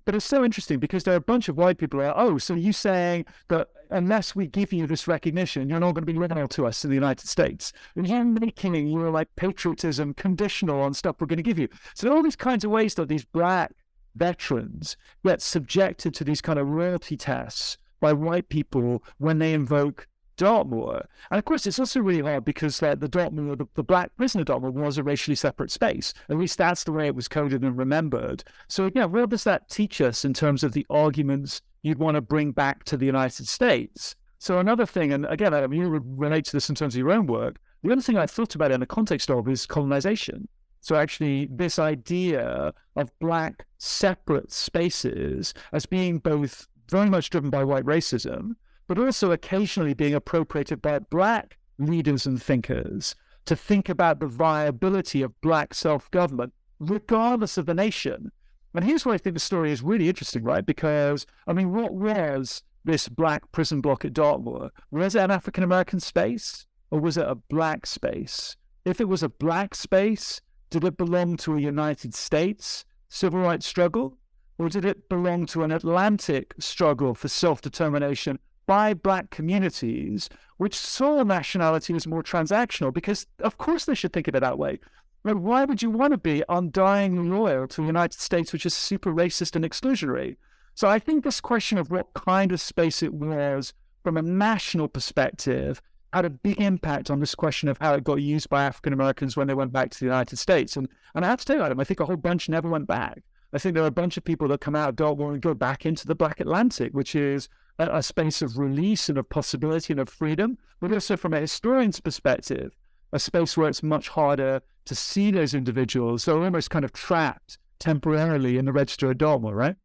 But it's so interesting because there are a bunch of white people who are, oh, so you're saying that unless we give you this recognition, you're not going to be loyal to us in the United States. And you're making your, like, patriotism conditional on stuff we're going to give you. So there are all these kinds of ways that these black veterans get subjected to these kind of royalty tests by white people when they invoke Dartmoor. And of course, it's also really hard because, like, the Dartmoor, the black prison of Dartmoor was a racially separate space. At least that's the way it was coded and remembered. So, yeah, what does that teach us in terms of the arguments you'd want to bring back to the United States? So another thing, and again, I mean, you relate to this in terms of your own work, the other thing I thought about in the context of is colonization. So actually, this idea of black separate spaces as being both very much driven by white racism, but also occasionally being appropriated by black leaders and thinkers to think about the viability of black self-government, regardless of the nation. And here's where I think the story is really interesting, right? Because, I mean, what was this black prison block at Dartmoor? Was it an African-American space or was it a black space? If it was a black space, did it belong to a United States civil rights struggle? Or did it belong to an Atlantic struggle for self-determination by black communities, which saw nationality as more transactional? Because, of course, they should think of it that way. But why would you want to be undyingly loyal to the United States, which is super racist and exclusionary? So I think this question of what kind of space it was from a national perspective had a big impact on this question of how it got used by African Americans when they went back to the United States. And I have to tell you, Adam, I think a whole bunch never went back. I think there are a bunch of people that come out of Dartmoor and go back into the Black Atlantic, which is a space of release and of possibility and of freedom, but also from a historian's perspective, a space where it's much harder to see those individuals. So almost kind of trapped temporarily in the register of Dartmoor, right?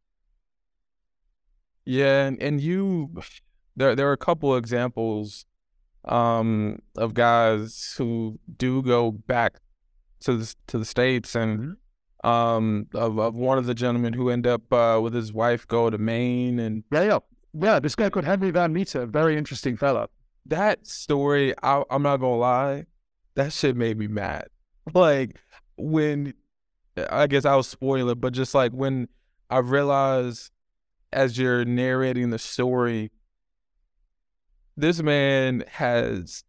Yeah, and there are a couple of examples of guys who do go back to the States, and of one of the gentlemen who end up with his wife go to Maine, and yeah, this guy called Henry Van Meter, very interesting fella. That story, I'm not gonna lie, that shit made me mad. Like, when I guess I was spoiling, but just like when I realized as you're narrating the story, this man has,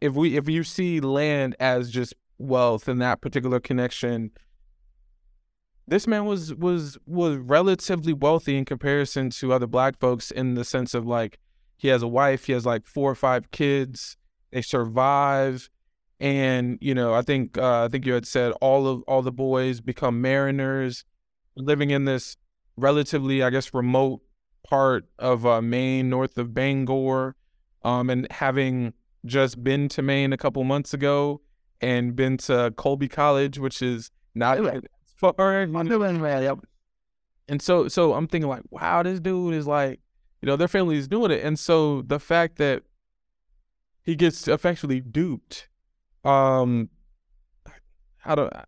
if you see land as just wealth and that particular connection, this man was relatively wealthy in comparison to other black folks, in the sense of like, he has a wife, he has like 4 or 5 kids, they survive. And, you know, I think you had said all the boys become mariners, living in this relatively, I guess, remote part of Maine, north of Bangor, and having just been to Maine a couple months ago and been to Colby College, which is not far. And so I'm thinking like, wow, this dude is like, you know, their family is doing it. And so the fact that he gets effectively duped, he was a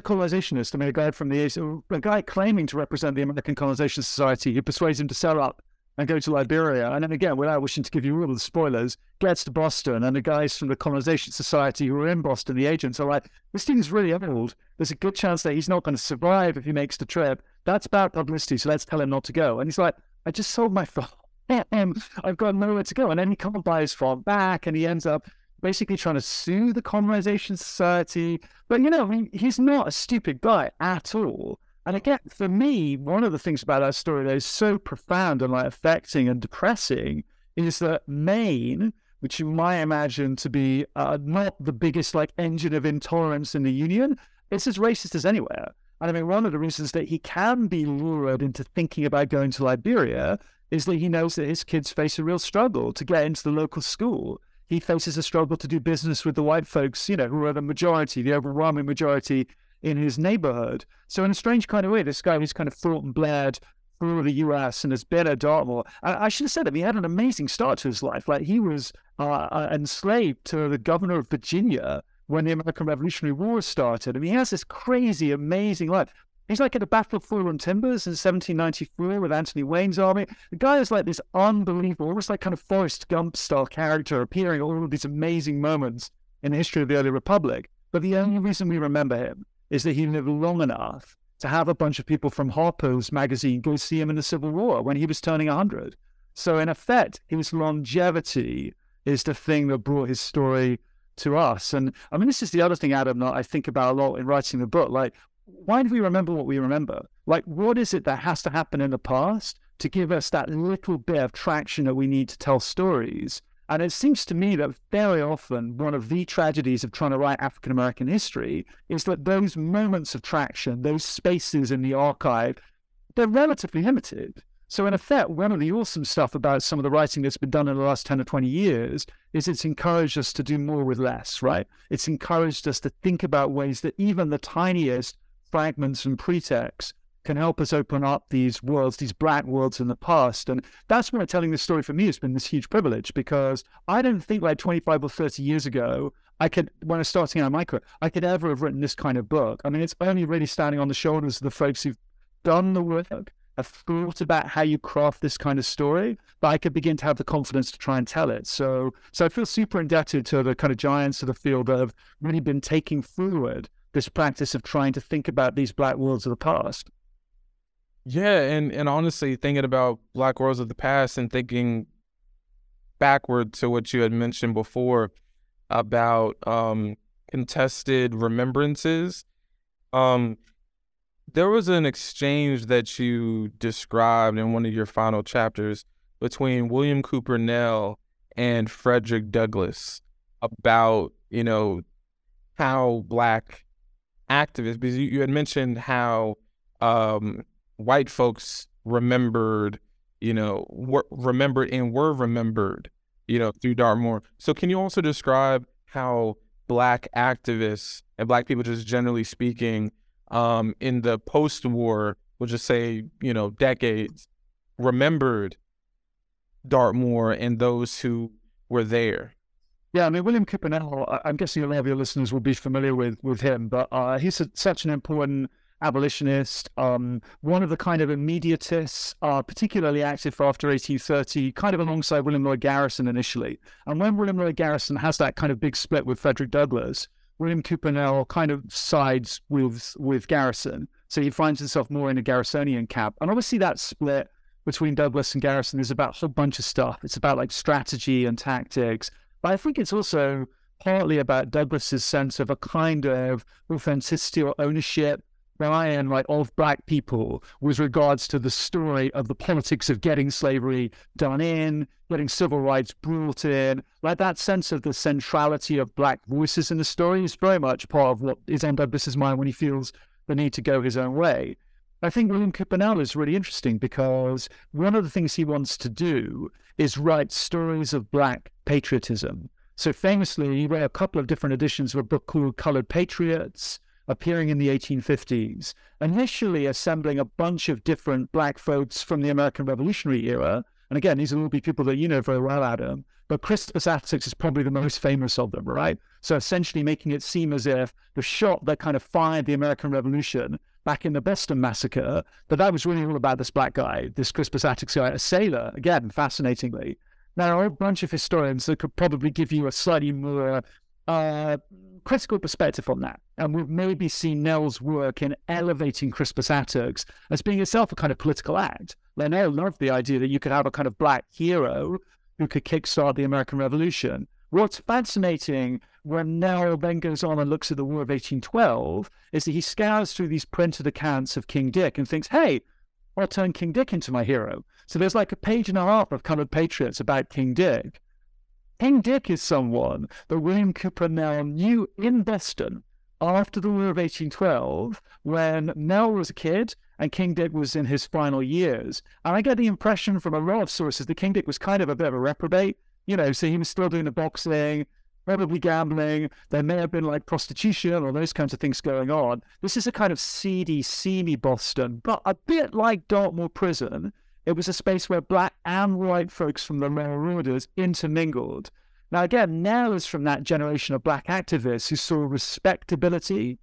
colonizationist. I mean, a guy claiming to represent the American Colonization Society, who persuades him to sell up and go to Liberia. And then again, without wishing to give you all the spoilers, gets to Boston, and the guys from the Colonization Society who are in Boston, the agents, are like, this dude's really old. There's a good chance that he's not going to survive if he makes the trip. That's bad publicity, so let's tell him not to go. And he's like, I just sold my farm. I've got nowhere to go. And then he can't buy his farm back, and he ends up basically trying to sue the Colonization Society. But, you know, he's not a stupid guy at all. And again, for me, one of the things about that story that is so profound and like affecting and depressing is that Maine, which you might imagine to be not the biggest like engine of intolerance in the Union, it's as racist as anywhere. And I mean, one of the reasons that he can be lured into thinking about going to Liberia is that he knows that his kids face a real struggle to get into the local school. He faces a struggle to do business with the white folks, you know, who are the majority, the overwhelming majority in his neighborhood. So in a strange kind of way, this guy who's kind of fought and bled through the U.S. and has been at Dartmoor, I should have said that he had an amazing start to his life. Like, he was enslaved to the governor of Virginia when the American Revolutionary War started. I mean, he has this crazy, amazing life. He's like at a battle of Bull Run Timbers in 1794 with Anthony Wayne's army. The guy is like this unbelievable, almost like kind of Forrest Gump-style character appearing at all of these amazing moments in the history of the early republic. But the only reason we remember him is that he lived long enough to have a bunch of people from Harper's Magazine go see him in the Civil War when he was turning 100. So in effect, his longevity is the thing that brought his story to us. And I mean, this is the other thing, Adam, that I think about a lot in writing the book. Like, why do we remember what we remember? Like, what is it that has to happen in the past to give us that little bit of traction that we need to tell stories? And it seems to me that very often one of the tragedies of trying to write African-American history is that those moments of traction, those spaces in the archive, they're relatively limited. So in effect, one of the awesome stuff about some of the writing that's been done in the last 10 or 20 years is it's encouraged us to do more with less, right? It's encouraged us to think about ways that even the tiniest fragments and pretexts can help us open up these worlds, these black worlds in the past. And that's where telling this story for me has been this huge privilege, because I don't think like 25 or 30 years ago, when I was starting out my career, I could ever have written this kind of book. I mean, it's only really standing on the shoulders of the folks who've done the work, have thought about how you craft this kind of story, that I could begin to have the confidence to try and tell it. So I feel super indebted to the kind of giants of the field that have really been taking forward this practice of trying to think about these black worlds of the past. Yeah, and honestly, thinking about black worlds of the past and thinking backward to what you had mentioned before about contested remembrances, there was an exchange that you described in one of your final chapters between William Cooper Nell and Frederick Douglass about, you know, how black activists, because you had mentioned how white folks remembered, you know, were remembered, you know, through Dartmoor. So can you also describe how black activists and black people, just generally speaking, in the post-war, we'll just say, you know, decades, remembered Dartmoor and those who were there? Yeah, I mean, William Cooper Nell, I'm guessing a lot of your listeners will be familiar with him, but he's such an important abolitionist, one of the kind of immediatists, particularly active after 1830, kind of alongside William Lloyd Garrison initially. And when William Lloyd Garrison has that kind of big split with Frederick Douglass, William Cooper Nell kind of sides with Garrison. So he finds himself more in a Garrisonian camp. And obviously that split between Douglass and Garrison is about a whole bunch of stuff. It's about like strategy and tactics. But I think it's also partly about Douglass's sense of a kind of authenticity or ownership of black people with regards to the story of the politics of getting slavery done in, getting civil rights brought in, like that sense of the centrality of black voices in the story is very much part of what is on Douglass's mind when he feels the need to go his own way. I think William Cooper Nell is really interesting because one of the things he wants to do is write stories of black patriotism. So famously, he wrote a couple of different editions of a book called Colored Patriots, appearing in the 1850s, initially assembling a bunch of different black folks from the American Revolutionary era. And again, these will all be people that you know very well, Adam, but Crispus Attucks is probably the most famous of them, right? So essentially making it seem as if the shot that kind of fired the American Revolution back in the Beston Massacre, that was really all about this black guy, this Crispus Attucks guy, a sailor, again, fascinatingly. Now, there are a bunch of historians that could probably give you a slightly more critical perspective on that, and we've maybe seen Nell's work in elevating Crispus Attucks as being itself a kind of political act. Nell loved the idea that you could have a kind of black hero who could kickstart the American Revolution. What's fascinating when Nell then goes on and looks at the War of 1812 is that he scours through these printed accounts of King Dick and thinks, hey, I'll turn King Dick into my hero. So there's like a page and a half of Colored Patriots about King Dick. King Dick is someone that William Cooper Nell knew in Beston after the War of 1812 when Nell was a kid and King Dick was in his final years. And I get the impression from a lot of sources that King Dick was kind of a bit of a reprobate, you know, so he was still doing the boxing, probably gambling. There may have been like prostitution or those kinds of things going on. This is a kind of seedy, seamy Boston, but a bit like Dartmoor Prison. It was a space where black and white folks from the lower orders intermingled. Now, again, Nell is from that generation of black activists who saw respectability,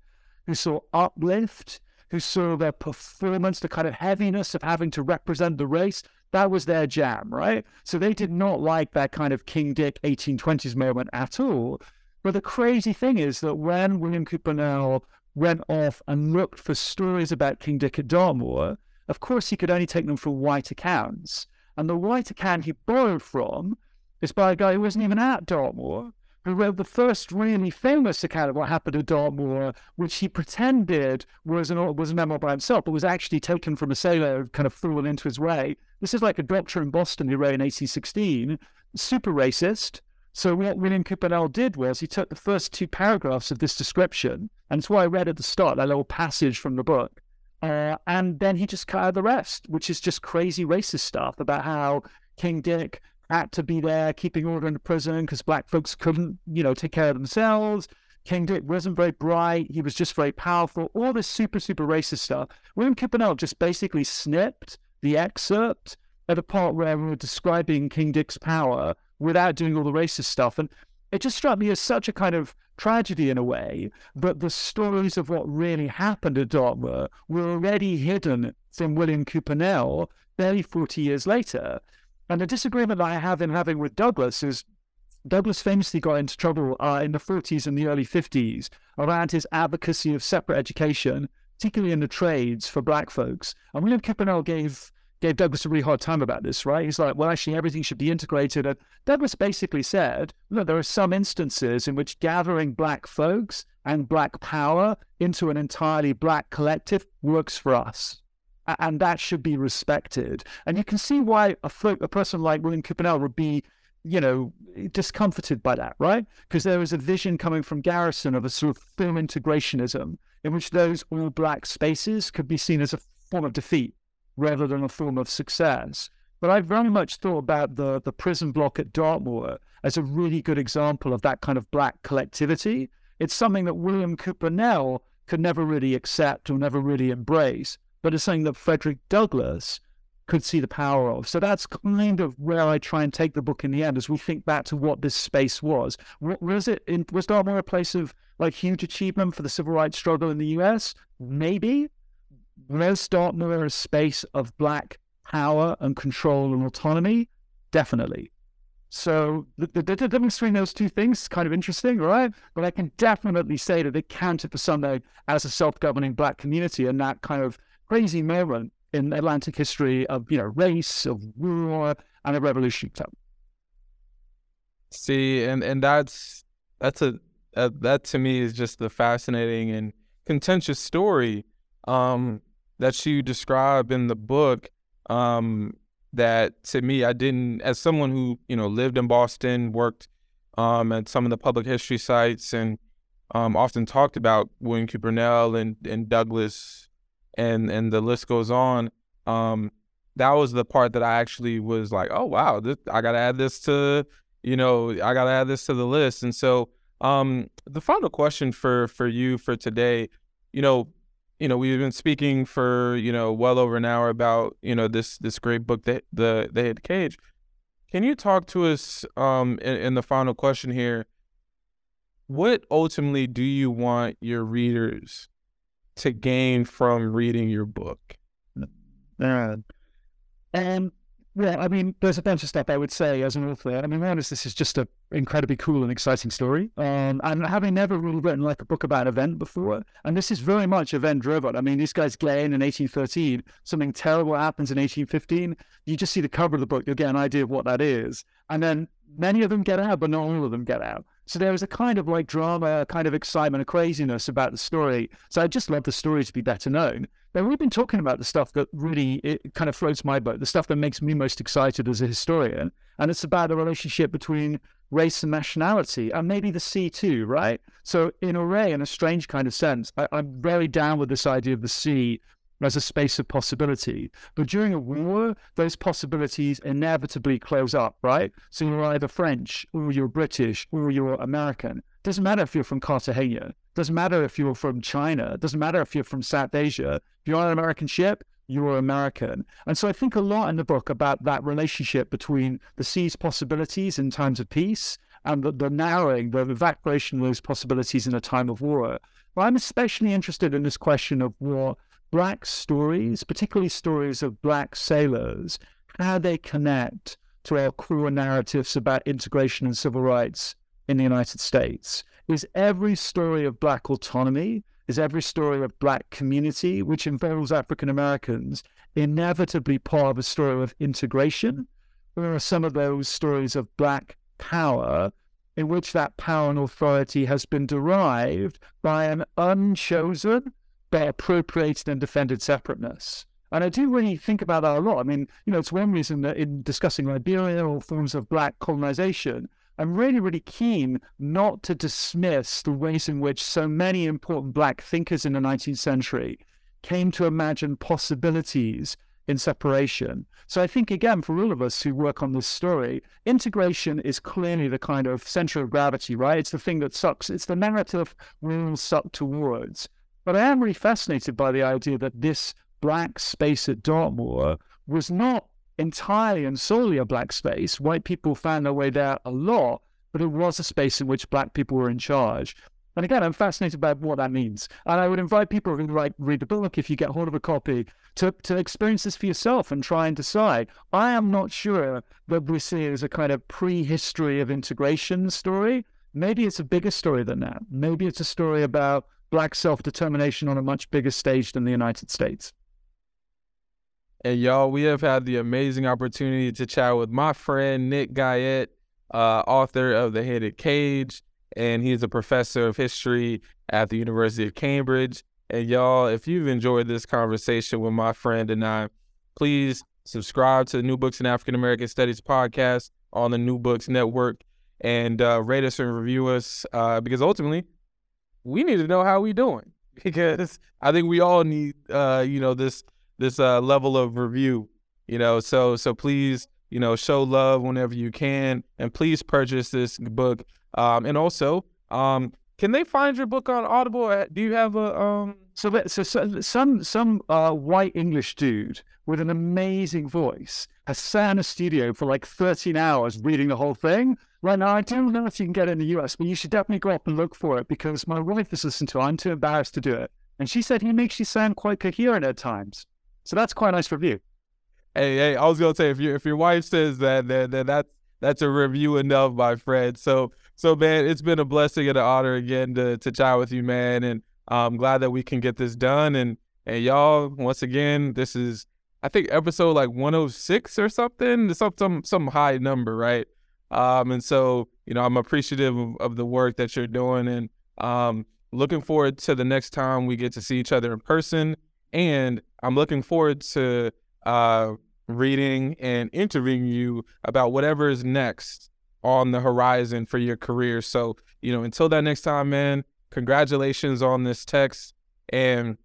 who saw uplift, who saw their performance, the kind of heaviness of having to represent the race. That was their jam, right? So they did not like that kind of King Dick 1820s moment at all. But the crazy thing is that when William Cooper Nell went off and looked for stories about King Dick at Dartmoor, of course, he could only take them from white accounts. And the white account he borrowed from is by a guy who wasn't even at Dartmoor, who wrote the first really famous account of what happened at Dartmoor, which he pretended was a memoir by himself, but was actually taken from a sailor who kind of fallen into his way. This is like a doctor in Boston who wrote in 1816, super racist. So what William Cooper Nell did was he took the first two paragraphs of this description, and it's what I read at the start, that little passage from the book. And then he just cut out the rest, which is just crazy racist stuff about how King Dick had to be there keeping order in the prison because black folks couldn't, you know, take care of themselves. King Dick wasn't very bright. He was just very powerful. All this super, super racist stuff. William Cooper Nell just basically snipped the excerpt at a part where we were describing King Dick's power without doing all the racist stuff. And it just struck me as such a kind of tragedy in a way, but the stories of what really happened at Dartmoor were already hidden from William Cooper Nell barely 40 years later. And the disagreement that I have in having with Douglass is Douglass famously got into trouble in the 40s and the early 50s around his advocacy of separate education, particularly in the trades for black folks. And William Cooper Nell gave Douglass a really hard time about this, right? He's like, well, actually, everything should be integrated. And Douglass basically said, look, there are some instances in which gathering black folks and black power into an entirely black collective works for us, and that should be respected. And you can see why a person like William Cooper Nell would be, you know, discomforted by that, right? Because there was a vision coming from Garrison of a sort of full integrationism in which those all-black spaces could be seen as a form of defeat rather than a form of success. But I very much thought about the prison block at Dartmoor as a really good example of that kind of black collectivity. It's something that William Cooper Nell could never really accept or never really embrace, but it's something that Frederick Douglass could see the power of. So that's kind of where I try and take the book in the end, as we think back to what this space was. Was Dartmoor a place of like huge achievement for the civil rights struggle in the US? Maybe. Was Dartmoor a space of black power and control and autonomy? Definitely. So the difference between those two things is kind of interesting, right? But I can definitely say that it counted for something as a self-governing black community in that kind of crazy moment in Atlantic history of, you know, race, of war, and a revolution. See, and that to me is just the fascinating and contentious story that you describe in the book, that to me, I didn't, as someone who, you know, lived in Boston, worked at some of the public history sites, and often talked about William Cooper Nell and Douglass, and the list goes on. That was the part that I actually was like, oh wow, I gotta add this to, you know, I gotta add this to the list. And so the final question for you for today, you know, we've been speaking for, you know, well over an hour about, you know, this great book, The Hated Cage. Can you talk to us in the final question here? What ultimately do you want your readers to gain from reading your book? Yeah, I mean, there's a bunch of stuff I would say as an author. I mean, to be honest, this is just an incredibly cool and exciting story. And having never really written like a book about an event before, and this is very much event-driven. I mean, these guys get in 1813, something terrible happens in 1815. You just see the cover of the book, you'll get an idea of what that is. And then many of them get out, but not all of them get out. So there was a kind of like drama, a kind of excitement, a craziness about the story. So I just love the story to be better known. Now, we've been talking about the stuff that really it kind of floats my boat, the stuff that makes me most excited as a historian. And it's about the relationship between race and nationality, and maybe the sea too, right? So in a way, in a strange kind of sense, I'm very down with this idea of the sea as a space of possibility. But during a war, those possibilities inevitably close up, right? So you're either French, or you're British, or you're American. Doesn't matter if you're from Cartagena. Doesn't matter if you're from China. Doesn't matter if you're from South Asia. If you're on an American ship, you're American. And so I think a lot in the book about that relationship between the sea's possibilities in times of peace and the narrowing, the evacuation of those possibilities in a time of war. Well, I'm especially interested in this question of war. Black stories, particularly stories of black sailors, how they connect to our core narratives about integration and civil rights in the United States. Is every story of black autonomy, is every story of black community, which involves African Americans, inevitably part of a story of integration? Or are some of those stories of black power in which that power and authority has been derived by an unchosen, by appropriated and defended separateness? And I do really think about that a lot. I mean, you know, it's one reason that in discussing Liberia or forms of black colonization, I'm really, really keen not to dismiss the ways in which so many important black thinkers in the 19th century came to imagine possibilities in separation. So I think, again, for all of us who work on this story, integration is clearly the kind of center of gravity, right? It's the thing that sucks. It's the narrative we all suck towards. But I am really fascinated by the idea that this black space at Dartmoor was not entirely and solely a black space. White people found their way there a lot, but it was a space in which black people were in charge. And again, I'm fascinated by what that means. And I would invite people who read the book, if you get hold of a copy, to experience this for yourself and try and decide. I am not sure that we see it as a kind of prehistory of integration story. Maybe it's a bigger story than that. Maybe it's a story about black self-determination on a much bigger stage than the United States. And y'all, we have had the amazing opportunity to chat with my friend, Nick Guyatt, author of The Hated Cage. And he's a professor of history at the University of Cambridge. And y'all, if you've enjoyed this conversation with my friend and I, please subscribe to the New Books in African American Studies podcast on the New Books Network, and rate us and review us, because ultimately we need to know how we're doing, because I think we all need, this level of review, so please, show love whenever you can, and please purchase this book. And also, can they find your book on Audible? Do you have a some white English dude with an amazing voice has sat in a studio for like 13 hours reading the whole thing. Right now, I don't know if you can get it in the US, but you should definitely go up and look for it, because my wife has listened to it. I'm too embarrassed to do it. And she said he makes you sound quite coherent at times. So that's quite a nice review. Hey, I was going to say, if your wife says that, then that's a review enough, my friend. So, man, it's been a blessing and an honor again to chat with you, man. And I'm glad that we can get this done. And y'all, once again, this is, I think, episode like 106 or something, some high number, right? And so, I'm appreciative of the work that you're doing, and looking forward to the next time we get to see each other in person. And I'm looking forward to reading and interviewing you about whatever is next on the horizon for your career. So, until that next time, man, congratulations on this text, and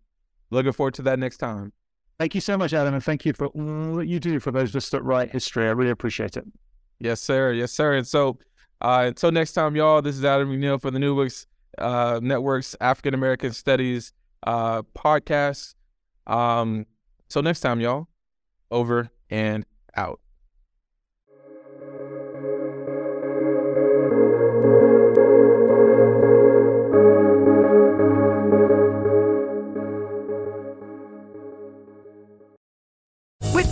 looking forward to that next time. Thank you so much, Adam, and thank you for all that you do for those just that write history. I really appreciate it. Yes, sir. Yes, sir. And so, until next time, y'all, this is Adam McNeil for the New Books Network's African American Studies podcast. Till next time, y'all, over and out.